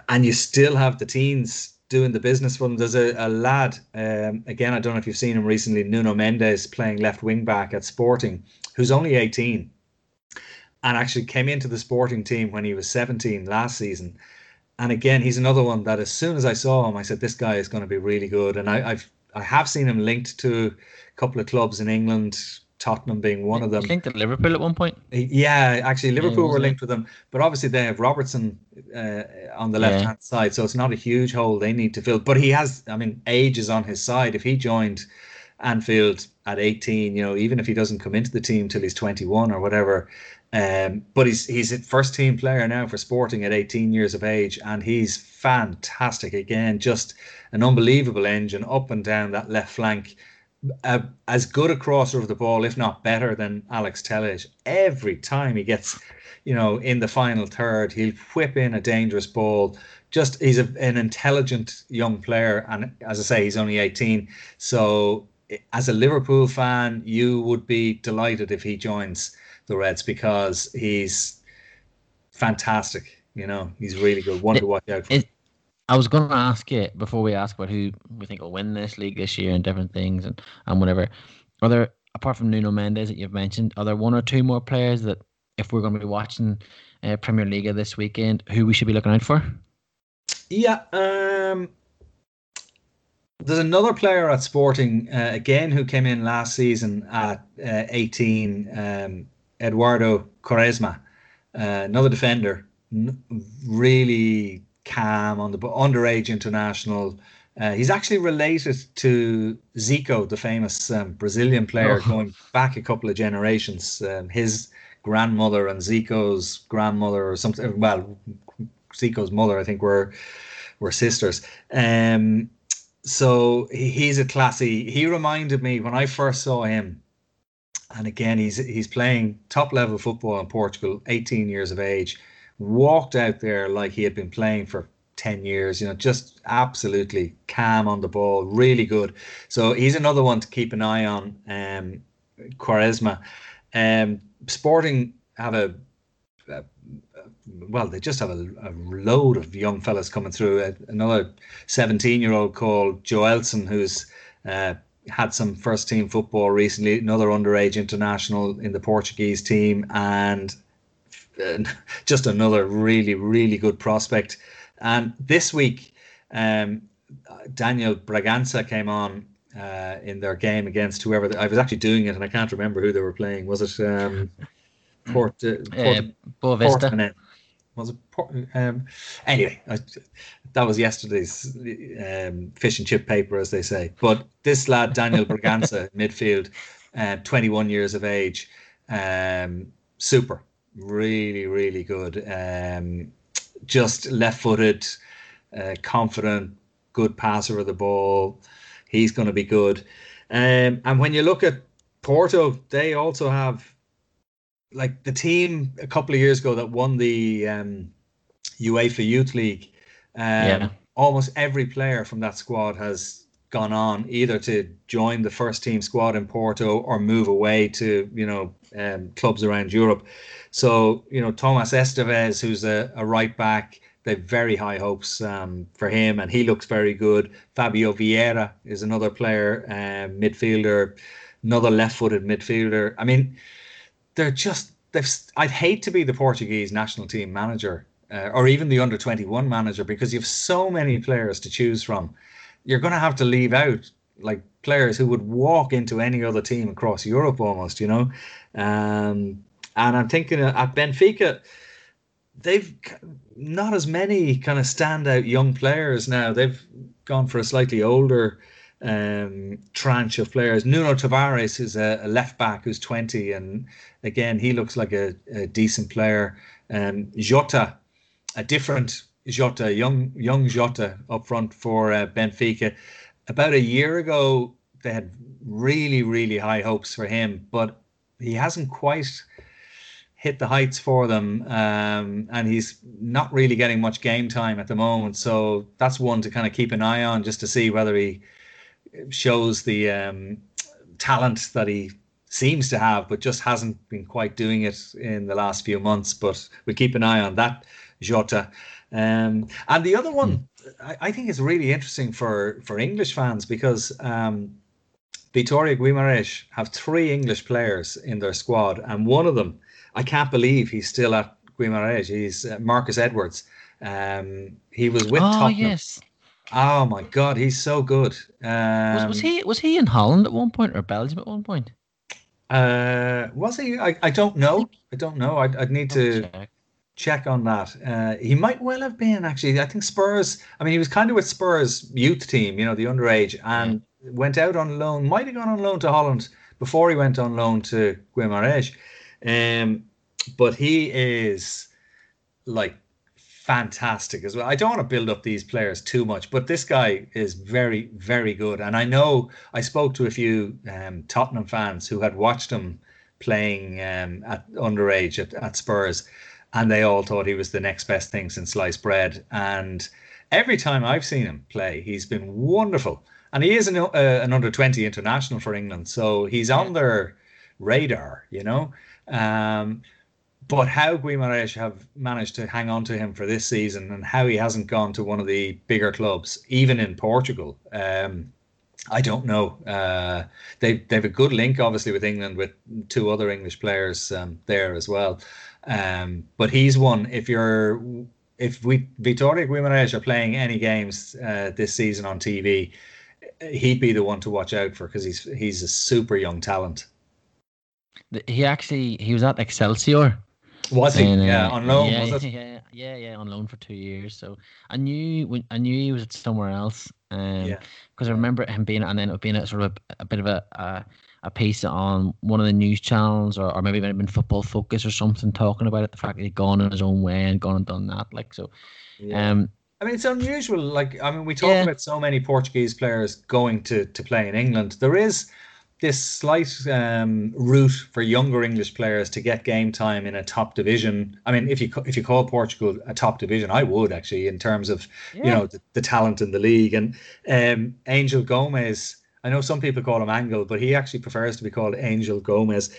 and you still have the teens doing the business for them. There's a lad, again, I don't know if you've seen him recently, Nuno Mendes, playing left wing back at Sporting, who's only 18 and actually came into the Sporting team when he was 17 last season. And again, he's another one that as soon as I saw him, I said, this guy is going to be really good. And I have seen him linked to a couple of clubs in England, Tottenham being one of them. Linked to Liverpool at one point? Yeah, actually Liverpool were linked with them, but obviously they have Robertson on the left hand side, so it's not a huge hole they need to fill. But he has, I mean, age is on his side. If he joined Anfield at 18, you know, even if he doesn't come into the team till he's 21 or whatever, but he's a first team player now for Sporting at 18 years of age, and he's fantastic. Again, just an unbelievable engine up and down that left flank. As good a crosser of the ball, if not better, than Alex Telles. Every time he gets, you know, in the final third, he'll whip in a dangerous ball. Just he's an intelligent young player, and as I say, he's only 18. So, as a Liverpool fan, you would be delighted if he joins the Reds, because he's fantastic. You know, he's really good. One to watch out for. I was going to ask you, before we ask about who we think will win this league this year and different things and whatever, are there, apart from Nuno Mendes that you've mentioned, are there one or two more players that, if we're going to be watching Premier League this weekend, who we should be looking out for? Yeah, there's another player at Sporting, again, who came in last season at 18, Eduardo Quaresma, another defender, really calm on the underage international. He's actually related to Zico, the famous Brazilian player, going back a couple of generations. His grandmother and Zico's grandmother, or something. Well, Zico's mother, I think, were sisters. So he's a classy. He reminded me when I first saw him. And again, he's playing top level football in Portugal, 18 years of age. Walked out there like he had been playing for 10 years, you know, just absolutely calm on the ball, really good. So he's another one to keep an eye on, Quaresma. Sporting have they just have a load of young fellas coming through. Another 17-year-old called Joelson, who's had some first-team football recently, another underage international in the Portuguese team, and just another really, really good prospect. And this week, Daniel Braganza came on in their game against whoever. I was actually doing it, and I can't remember who they were playing. Was it Boa Vista? Was it anyway, that was yesterday's fish and chip paper, as they say. But this lad, Daniel Braganza, midfield, 21 years of age, super. Really, really good. Just left-footed, confident, good passer of the ball. He's going to be good. And when you look at Porto, they also have, like, the team a couple of years ago that won the UEFA Youth League. Almost every player from that squad has gone on either to join the first team squad in Porto or move away to, you know, clubs around Europe. So, you know, Tomas Esteves, who's a right back, they have very high hopes for him, and he looks very good. Fabio Vieira is another player, midfielder, another left-footed midfielder. I mean, I'd hate to be the Portuguese national team manager or even the under-21 manager, because you have so many players to choose from. You're going to have to leave out, like, players who would walk into any other team across Europe almost, you know. And I'm thinking at Benfica, they've not as many kind of standout young players now. They've gone for a slightly older tranche of players. Nuno Tavares is a left back who's 20, and again, he looks like a decent player. Jota, a different Jota, young Jota up front for Benfica. about a year ago, they had really, really high hopes for him, but he hasn't quite hit the heights for them. And he's not really getting much game time at the moment. So that's one to kind of keep an eye on, just to see whether he shows the talent that he seems to have, but just hasn't been quite doing it in the last few months. But we keep an eye on that, Jota. And the other one, I think is really interesting for English fans, because Vitória Guimarães have three English players in their squad, and one of them, I can't believe he's still at Guimarães. He's Marcus Edwards. He was with Tottenham. Yes. Oh my God, he's so good. Was he in Holland at one point, or Belgium at one point? Was he? I don't know. I'd need to check on that. He might well have been, actually. I think Spurs. I mean, he was kind of with Spurs youth team, you know, the underage, and went out on loan. Might have gone on loan to Holland before he went on loan to Guimarães. But he is like fantastic as well. I don't want to build up these players too much, but this guy is very, very good. And I know I spoke to a few Tottenham fans who had watched him playing at underage at Spurs, and they all thought he was the next best thing since sliced bread. And every time I've seen him play, he's been wonderful. And he is an under-20 international for England, so he's on their radar, you know. But how Guimarães have managed to hang on to him for this season, and how he hasn't gone to one of the bigger clubs, even in Portugal, I don't know. They've a good link, obviously, with England, with two other English players there as well. But he's one. If Vitória Guimarães are playing any games this season on TV, he'd be the one to watch out for, because he's a super young talent. He was at Excelsior. Was he? On loan. Yeah, was it? Yeah, on loan for 2 years. So I knew he was at somewhere else. Because I remember him being, and then it being a sort of a bit of a piece on one of the news channels, or maybe it might have been Football Focus or something, talking about it, the fact that he'd gone in his own way and gone and done that. Like so. Yeah. I mean, it's unusual. Like, I mean, we talk about so many Portuguese players going to play in England. There is this slight route for younger English players to get game time in a top division. I mean, if you call Portugal a top division, I would, actually, in terms of you know, the talent in the league. And Angel Gomez, I know some people call him Angel, but he actually prefers to be called Angel Gomez.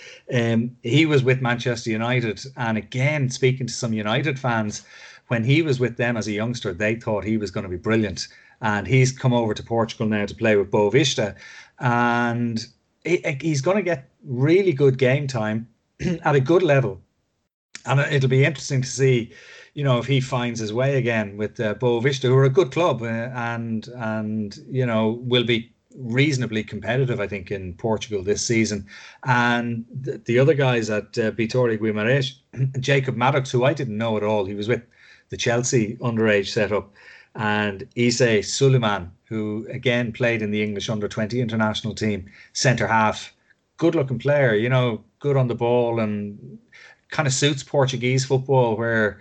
He was with Manchester United, and again, speaking to some United fans, when he was with them as a youngster, they thought he was going to be brilliant, and he's come over to Portugal now to play with Boa Vista, and he's going to get really good game time at a good level. And it'll be interesting to see, you know, if he finds his way again with Boa Vista, who are a good club, and you know, will be reasonably competitive, I think, in Portugal this season. And the other guys at Vitória Guimarães, Jacob Maddox, who I didn't know at all, he was with the Chelsea underage setup, and Issei Suleiman, who again played in the English under-20 international team, centre-half, good-looking player, you know, good on the ball, and kind of suits Portuguese football, where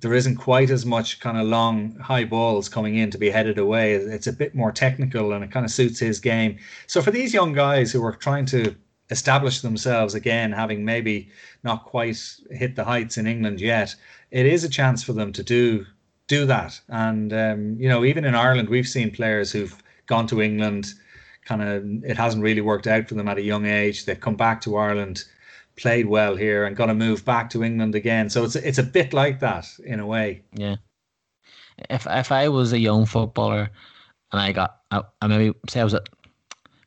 there isn't quite as much kind of long, high balls coming in to be headed away. It's a bit more technical, and it kind of suits his game. So for these young guys who are trying to establish themselves again, having maybe not quite hit the heights in England yet, it is a chance for them to do that. And you know, even in Ireland, we've seen players who've gone to England, kind of it hasn't really worked out for them at a young age. They've come back to Ireland, played well here, and got to move back to England again. So it's a bit like that in a way. Yeah. If I was a young footballer and I maybe say I was at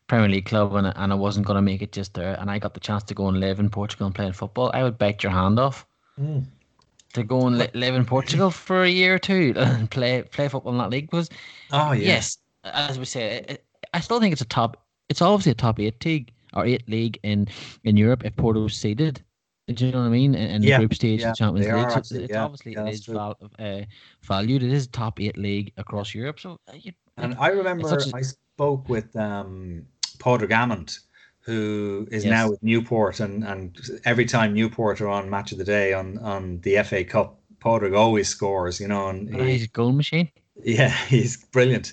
Premier League club and I wasn't going to make it just there, and I got the chance to go and live in Portugal and play football, I would bite your hand off. Mm. To go and live in Portugal for a year or two and play football in that league, because yes, as we say, I still think it's a top. It's obviously a top 8 league in Europe if Porto's seeded. Do you know what I mean? In the group stage of the Champions League, so it's obviously it is valued. It is a top 8 league across Europe. So, and I remember I spoke with Padraig Hammond, who is now with Newport, and every time Newport are on Match of the Day on the FA Cup, Padraig always scores, you know. And he's a goal machine. Yeah, he's brilliant.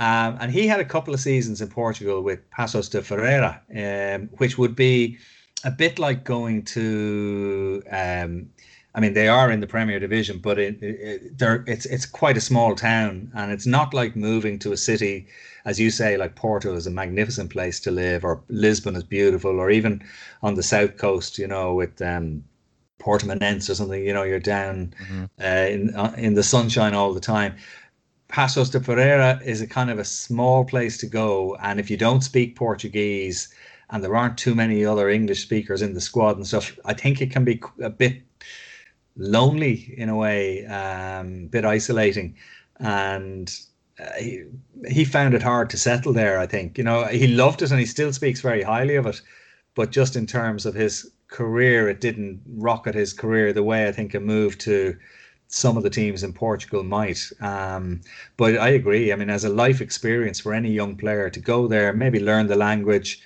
And he had a couple of seasons in Portugal with Passos de Ferreira, which would be a bit like going to, I mean, they are in the Premier Division, but it's quite a small town, and it's not like moving to a city, as you say, like Porto is a magnificent place to live, or Lisbon is beautiful, or even on the south coast, you know, with Portimonense or something, you know, you're down in the sunshine all the time. Passos de Ferreira is a kind of a small place to go, and if you don't speak Portuguese, and there aren't too many other English speakers in the squad and stuff, I think it can be a bit lonely in a way, a bit isolating, and he found it hard to settle there, I think. You know, he loved it and he still speaks very highly of it, but just in terms of his career, it didn't rocket his career the way I think a move to some of the teams in Portugal might. But I agree. I mean, as a life experience for any young player to go there, maybe learn the language,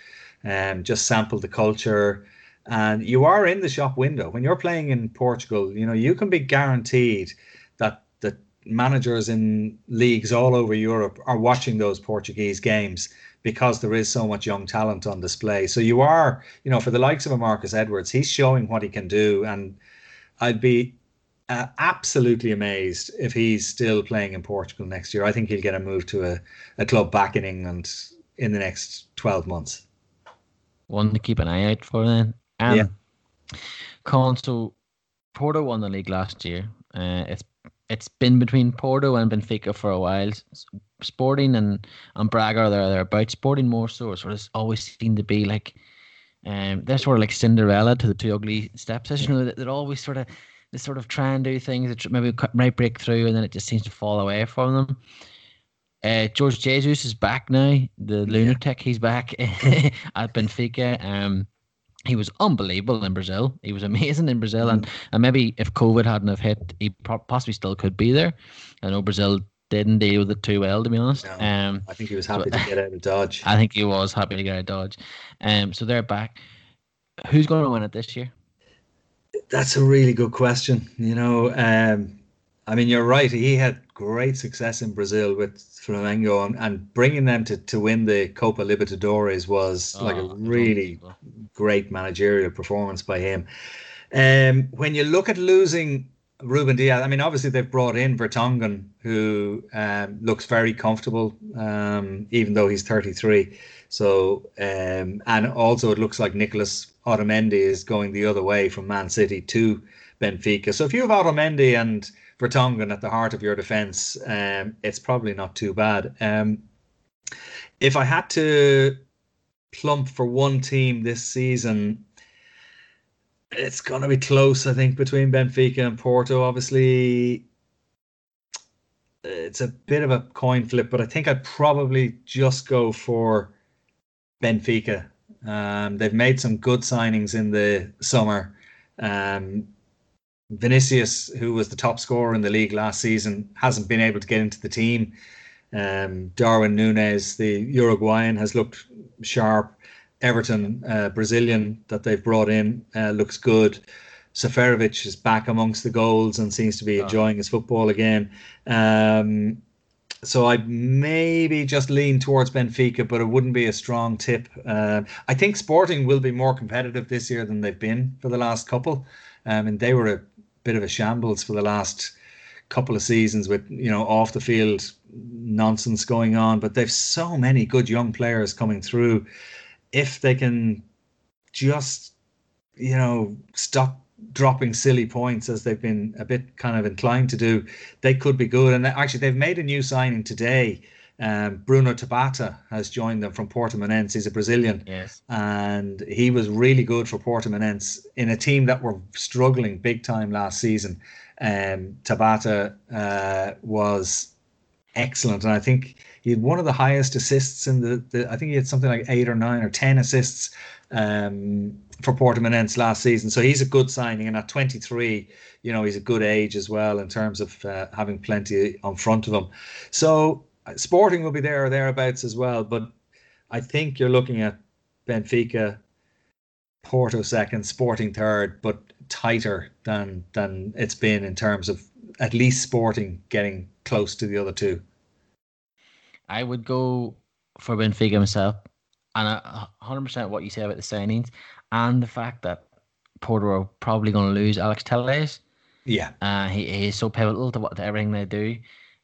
just sample the culture, and you are in the shop window when you're playing in Portugal. You know, you can be guaranteed that the managers in leagues all over Europe are watching those Portuguese games, because there is so much young talent on display. So you are, you know, for the likes of a Marcus Edwards, he's showing what he can do, and I'd be absolutely amazed if he's still playing in Portugal next year. I think he'll get a move to a club back in England in the next 12 months. One to keep an eye out for then. Con, so Porto won the league last year. It's been between Porto and Benfica for a while. Sporting and Braga are thereabouts. Sporting more so, sort of always seemed to be like they're sort of like Cinderella to the two ugly stepsisters. You know, they're always sort of, they sort of try and do things that maybe might break through, and then it just seems to fall away from them. Jorge Jesus is back now. The lunatic, he's back at Benfica. He was unbelievable in Brazil. He was amazing in Brazil, and maybe if COVID hadn't have hit, he possibly still could be there. I know Brazil didn't deal with it too well, to be honest. No, I think he was happy to get out of Dodge. I think he was happy to get out of Dodge. So they're back. Who's going to win it this year? That's a really good question. You know, I mean, you're right. He had great success in Brazil with Flamengo, and bringing them to win the Copa Libertadores was like a really great managerial performance by him. When you look at losing Ruben Dias, I mean, obviously they've brought in Vertonghen, who looks very comfortable, even though he's 33. So, and also it looks like Nicolas Otamendi is going the other way from Man City to Benfica. So if you have Otamendi and Vertonghen at the heart of your defence, it's probably not too bad. If I had to plump for one team this season, it's going to be close, I think, between Benfica and Porto. Obviously, it's a bit of a coin flip, but I think I'd probably just go for Benfica. They've made some good signings in the summer. Vinicius, who was the top scorer in the league last season, hasn't been able to get into the team. Darwin Nunes, the Uruguayan, has looked sharp. Everton, Brazilian, that they've brought in, looks good. Seferovic is back amongst the goals and seems to be enjoying his football again. So I'd maybe just lean towards Benfica, but it wouldn't be a strong tip. I think Sporting will be more competitive this year than they've been for the last couple. And they were a bit of a shambles for the last couple of seasons with, you know, off the field nonsense going on. But they've so many good young players coming through. If they can just, you know, stop dropping silly points as they've been a bit kind of inclined to do, they could be good. And actually, they've made a new signing today. Bruno Tabata has joined them from Portimonense. He's a Brazilian. Yes. And he was really good for Portimonense in a team that were struggling big time last season. Tabata was excellent. And I think he had one of the highest assists in the I think he had something like 8 or 9 or 10 assists for Portimonense last season. So he's a good signing. And at 23, you know, he's a good age as well in terms of having plenty on front of him. So Sporting will be there or thereabouts as well. But I think you're looking at Benfica, Porto second, Sporting third, but tighter than it's been in terms of at least Sporting getting close to the other two. I would go for Benfica himself. And 100% what you say about the signings and the fact that Porto are probably going to lose Alex Telles. Yeah. He is so pivotal to everything they do.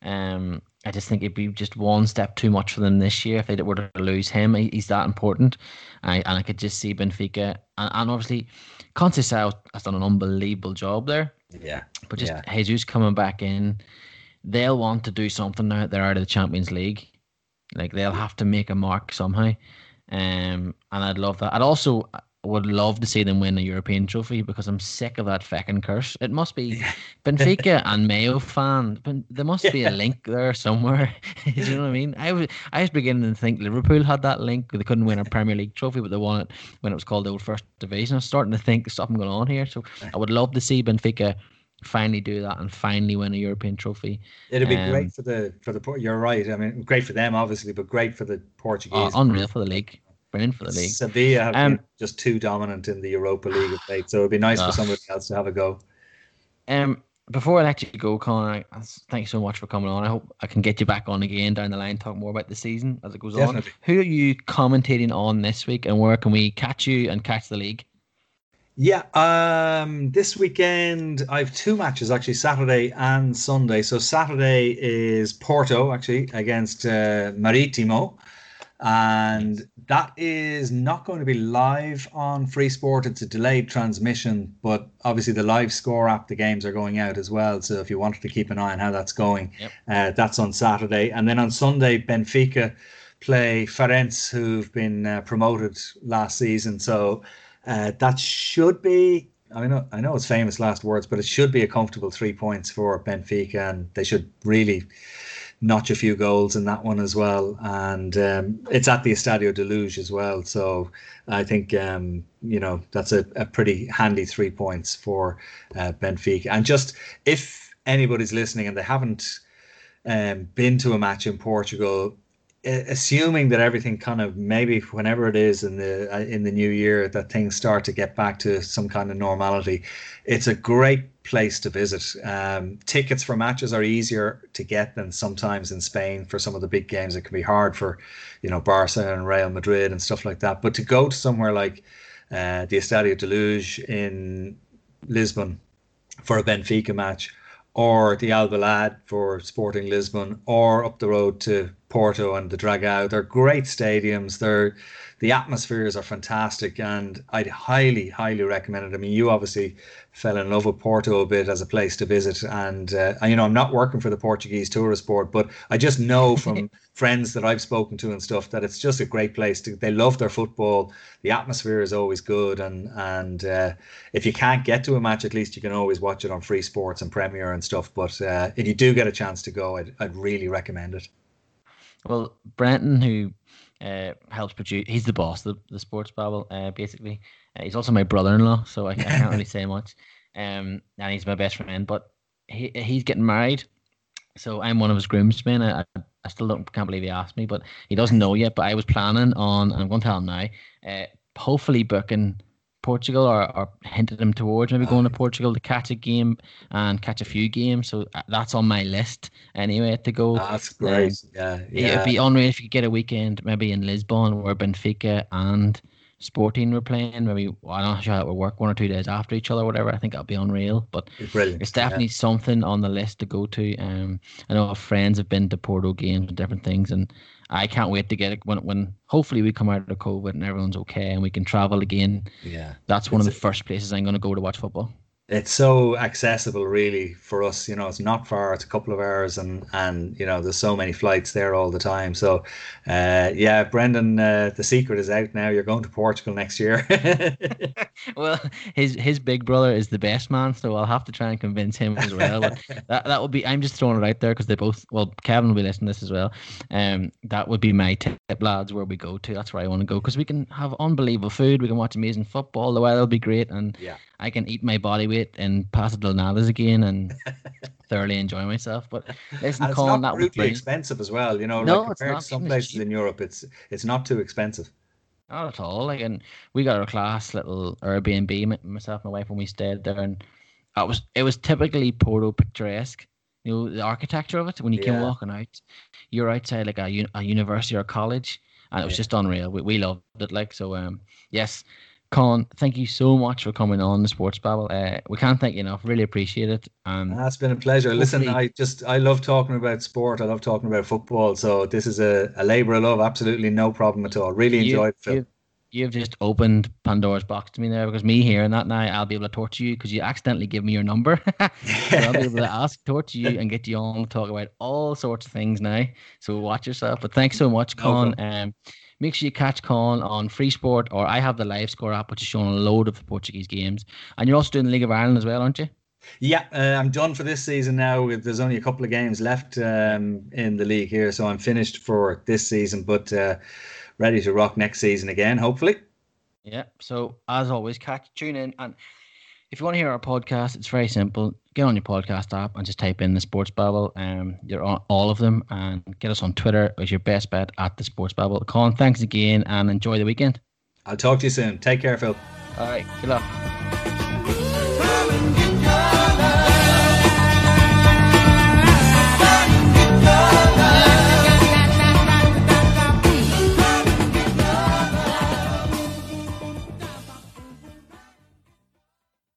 I just think it'd be just one step too much for them this year if they were to lose him. He's that important. And I could just see Benfica. And obviously, Conceição has done an unbelievable job there. Yeah. But just Jesus coming back in, they'll want to do something now that they're out of the Champions League. Like, they'll have to make a mark somehow. And I'd love that. I'd also would love to see them win a European trophy because I'm sick of that feckin' curse. It must be Benfica and Mayo fan. There must be a link there somewhere. Do you know what I mean? I was beginning to think Liverpool had that link. They couldn't win a Premier League trophy, but they won it when it was called the old First Division. I was starting to think there's something going on here. So I would love to see Benfica finally do that and finally win a European trophy. It'd be great for the you're right. I mean, great for them obviously, but great for the Portuguese. Unreal for the league. Brilliant for the league. Sevilla have been just too dominant in the Europa League of late, so it'd be nice for somebody else to have a go. Before I let you go, Conor, thanks so much for coming on. I hope I can get you back on again down the line, talk more about the season as it goes on. Who are you commentating on this week, and where can we catch you and catch the league? Yeah, this weekend I have two matches actually, Saturday and Sunday. So Saturday is Porto actually against Maritimo, and that is not going to be live on FreeSport. It's a delayed transmission, but obviously the live score app, the games are going out as well. So if you wanted to keep an eye on how that's going, that's on Saturday. And then on Sunday, Benfica play Farense, who've been promoted last season. So that should be, I know it's famous last words, but it should be a comfortable 3 points for Benfica, and they should really notch a few goals in that one as well. And it's at the Estadio de Luz as well. So I think, that's a pretty handy 3 points for Benfica. And just if anybody's listening and they haven't been to a match in Portugal, assuming that everything kind of maybe whenever it is in the new year that things start to get back to some kind of normality, it's a great place to visit. Tickets for matches are easier to get than sometimes in Spain. For some of the big games it can be hard for Barca and Real Madrid and stuff like that, but to go to somewhere like the Estadio de Luz in Lisbon for a Benfica match, or the Alvalade for Sporting Lisbon, or up the road to Porto and the Dragao. They're great stadiums. The atmospheres are fantastic, and I'd highly, highly recommend it. I mean, you obviously fell in love with Porto a bit as a place to visit, and I'm not working for the Portuguese Tourist Board, but I just know from friends that I've spoken to and stuff that it's just a great place. They love their football. The atmosphere is always good, and if you can't get to a match, at least you can always watch it on Free Sports and Premier and stuff. But if you do get a chance to go, I'd really recommend it. Well, Brenton, who helps produce, he's the boss of the Sports Babble, basically. He's also my brother-in-law, so I can't really say much. And he's my best friend, but he's getting married, so I'm one of his groomsmen. I still can't believe he asked me, but he doesn't know yet. But I was planning on, and I'm going to tell him now, hopefully booking Portugal or hinted him towards maybe going to Portugal to catch a game and catch a few games. So that's on my list anyway to go. That's great. It'd be unreal if you could get a weekend maybe in Lisbon where Benfica and Sporting were playing. Maybe I'm not sure how it would work, 1 or 2 days after each other or whatever. I think that'd be unreal. But it's definitely something on the list to go to. I know our friends have been to Porto games and different things, and I can't wait to get it when hopefully we come out of COVID and everyone's okay and we can travel again. Yeah, that's one of the first places I'm going to go to watch football. It's so accessible, really, for us. It's not far; it's a couple of hours, and there's so many flights there all the time. So, Brendan, the secret is out now. You're going to Portugal next year. Well, his big brother is the best man, so I'll have to try and convince him as well. But that would be. I'm just throwing it out there because they both. Well, Kevin will be listening to this as well. That would be my tip, lads. Where we go to, that's where I want to go because we can have unbelievable food. We can watch amazing football. The weather will be great, and I can eat my body weight and pass it to Nadas again and thoroughly enjoy myself. But listen, Colin, that would be expensive as well. No, compared to some places in Europe, it's not too expensive. Not at all. And we got our class little Airbnb, myself and my wife, when we stayed there, and it was typically Porto picturesque. you know, the architecture of it. When you came walking out, you're outside like a university or a college, and it was just unreal. We loved it, like, so. Yes, Con, thank you so much for coming on the Sports Babble. We can't thank you enough. Really appreciate it. It's been a pleasure. Listen, I love talking about sport. I love talking about football. So this is a labour of love. Absolutely no problem at all. Really enjoyed it, Phil. You've just opened Pandora's box to me there, because me hearing that now, I'll be able to torture you because you accidentally give me your number. So I'll be able to torture you and get you on to talk about all sorts of things now. So watch yourself. But thanks so much, Con. Make sure you catch Con on FreeSport, or I have the Live Score app, which is showing a load of the Portuguese games. And you're also doing the League of Ireland as well, aren't you? Yeah, I'm done for this season now. There's only a couple of games left in the league here, so I'm finished for this season, but ready to rock next season again, hopefully. Yeah, so as always, tune in. And if you want to hear our podcast, it's very simple. Get on your podcast app and just type in the Sports Babble. You're on all of them, and get us on Twitter as your best bet at the Sports Babble. Con, thanks again, and enjoy the weekend. I'll talk to you soon. Take care, Phil. All right, good luck.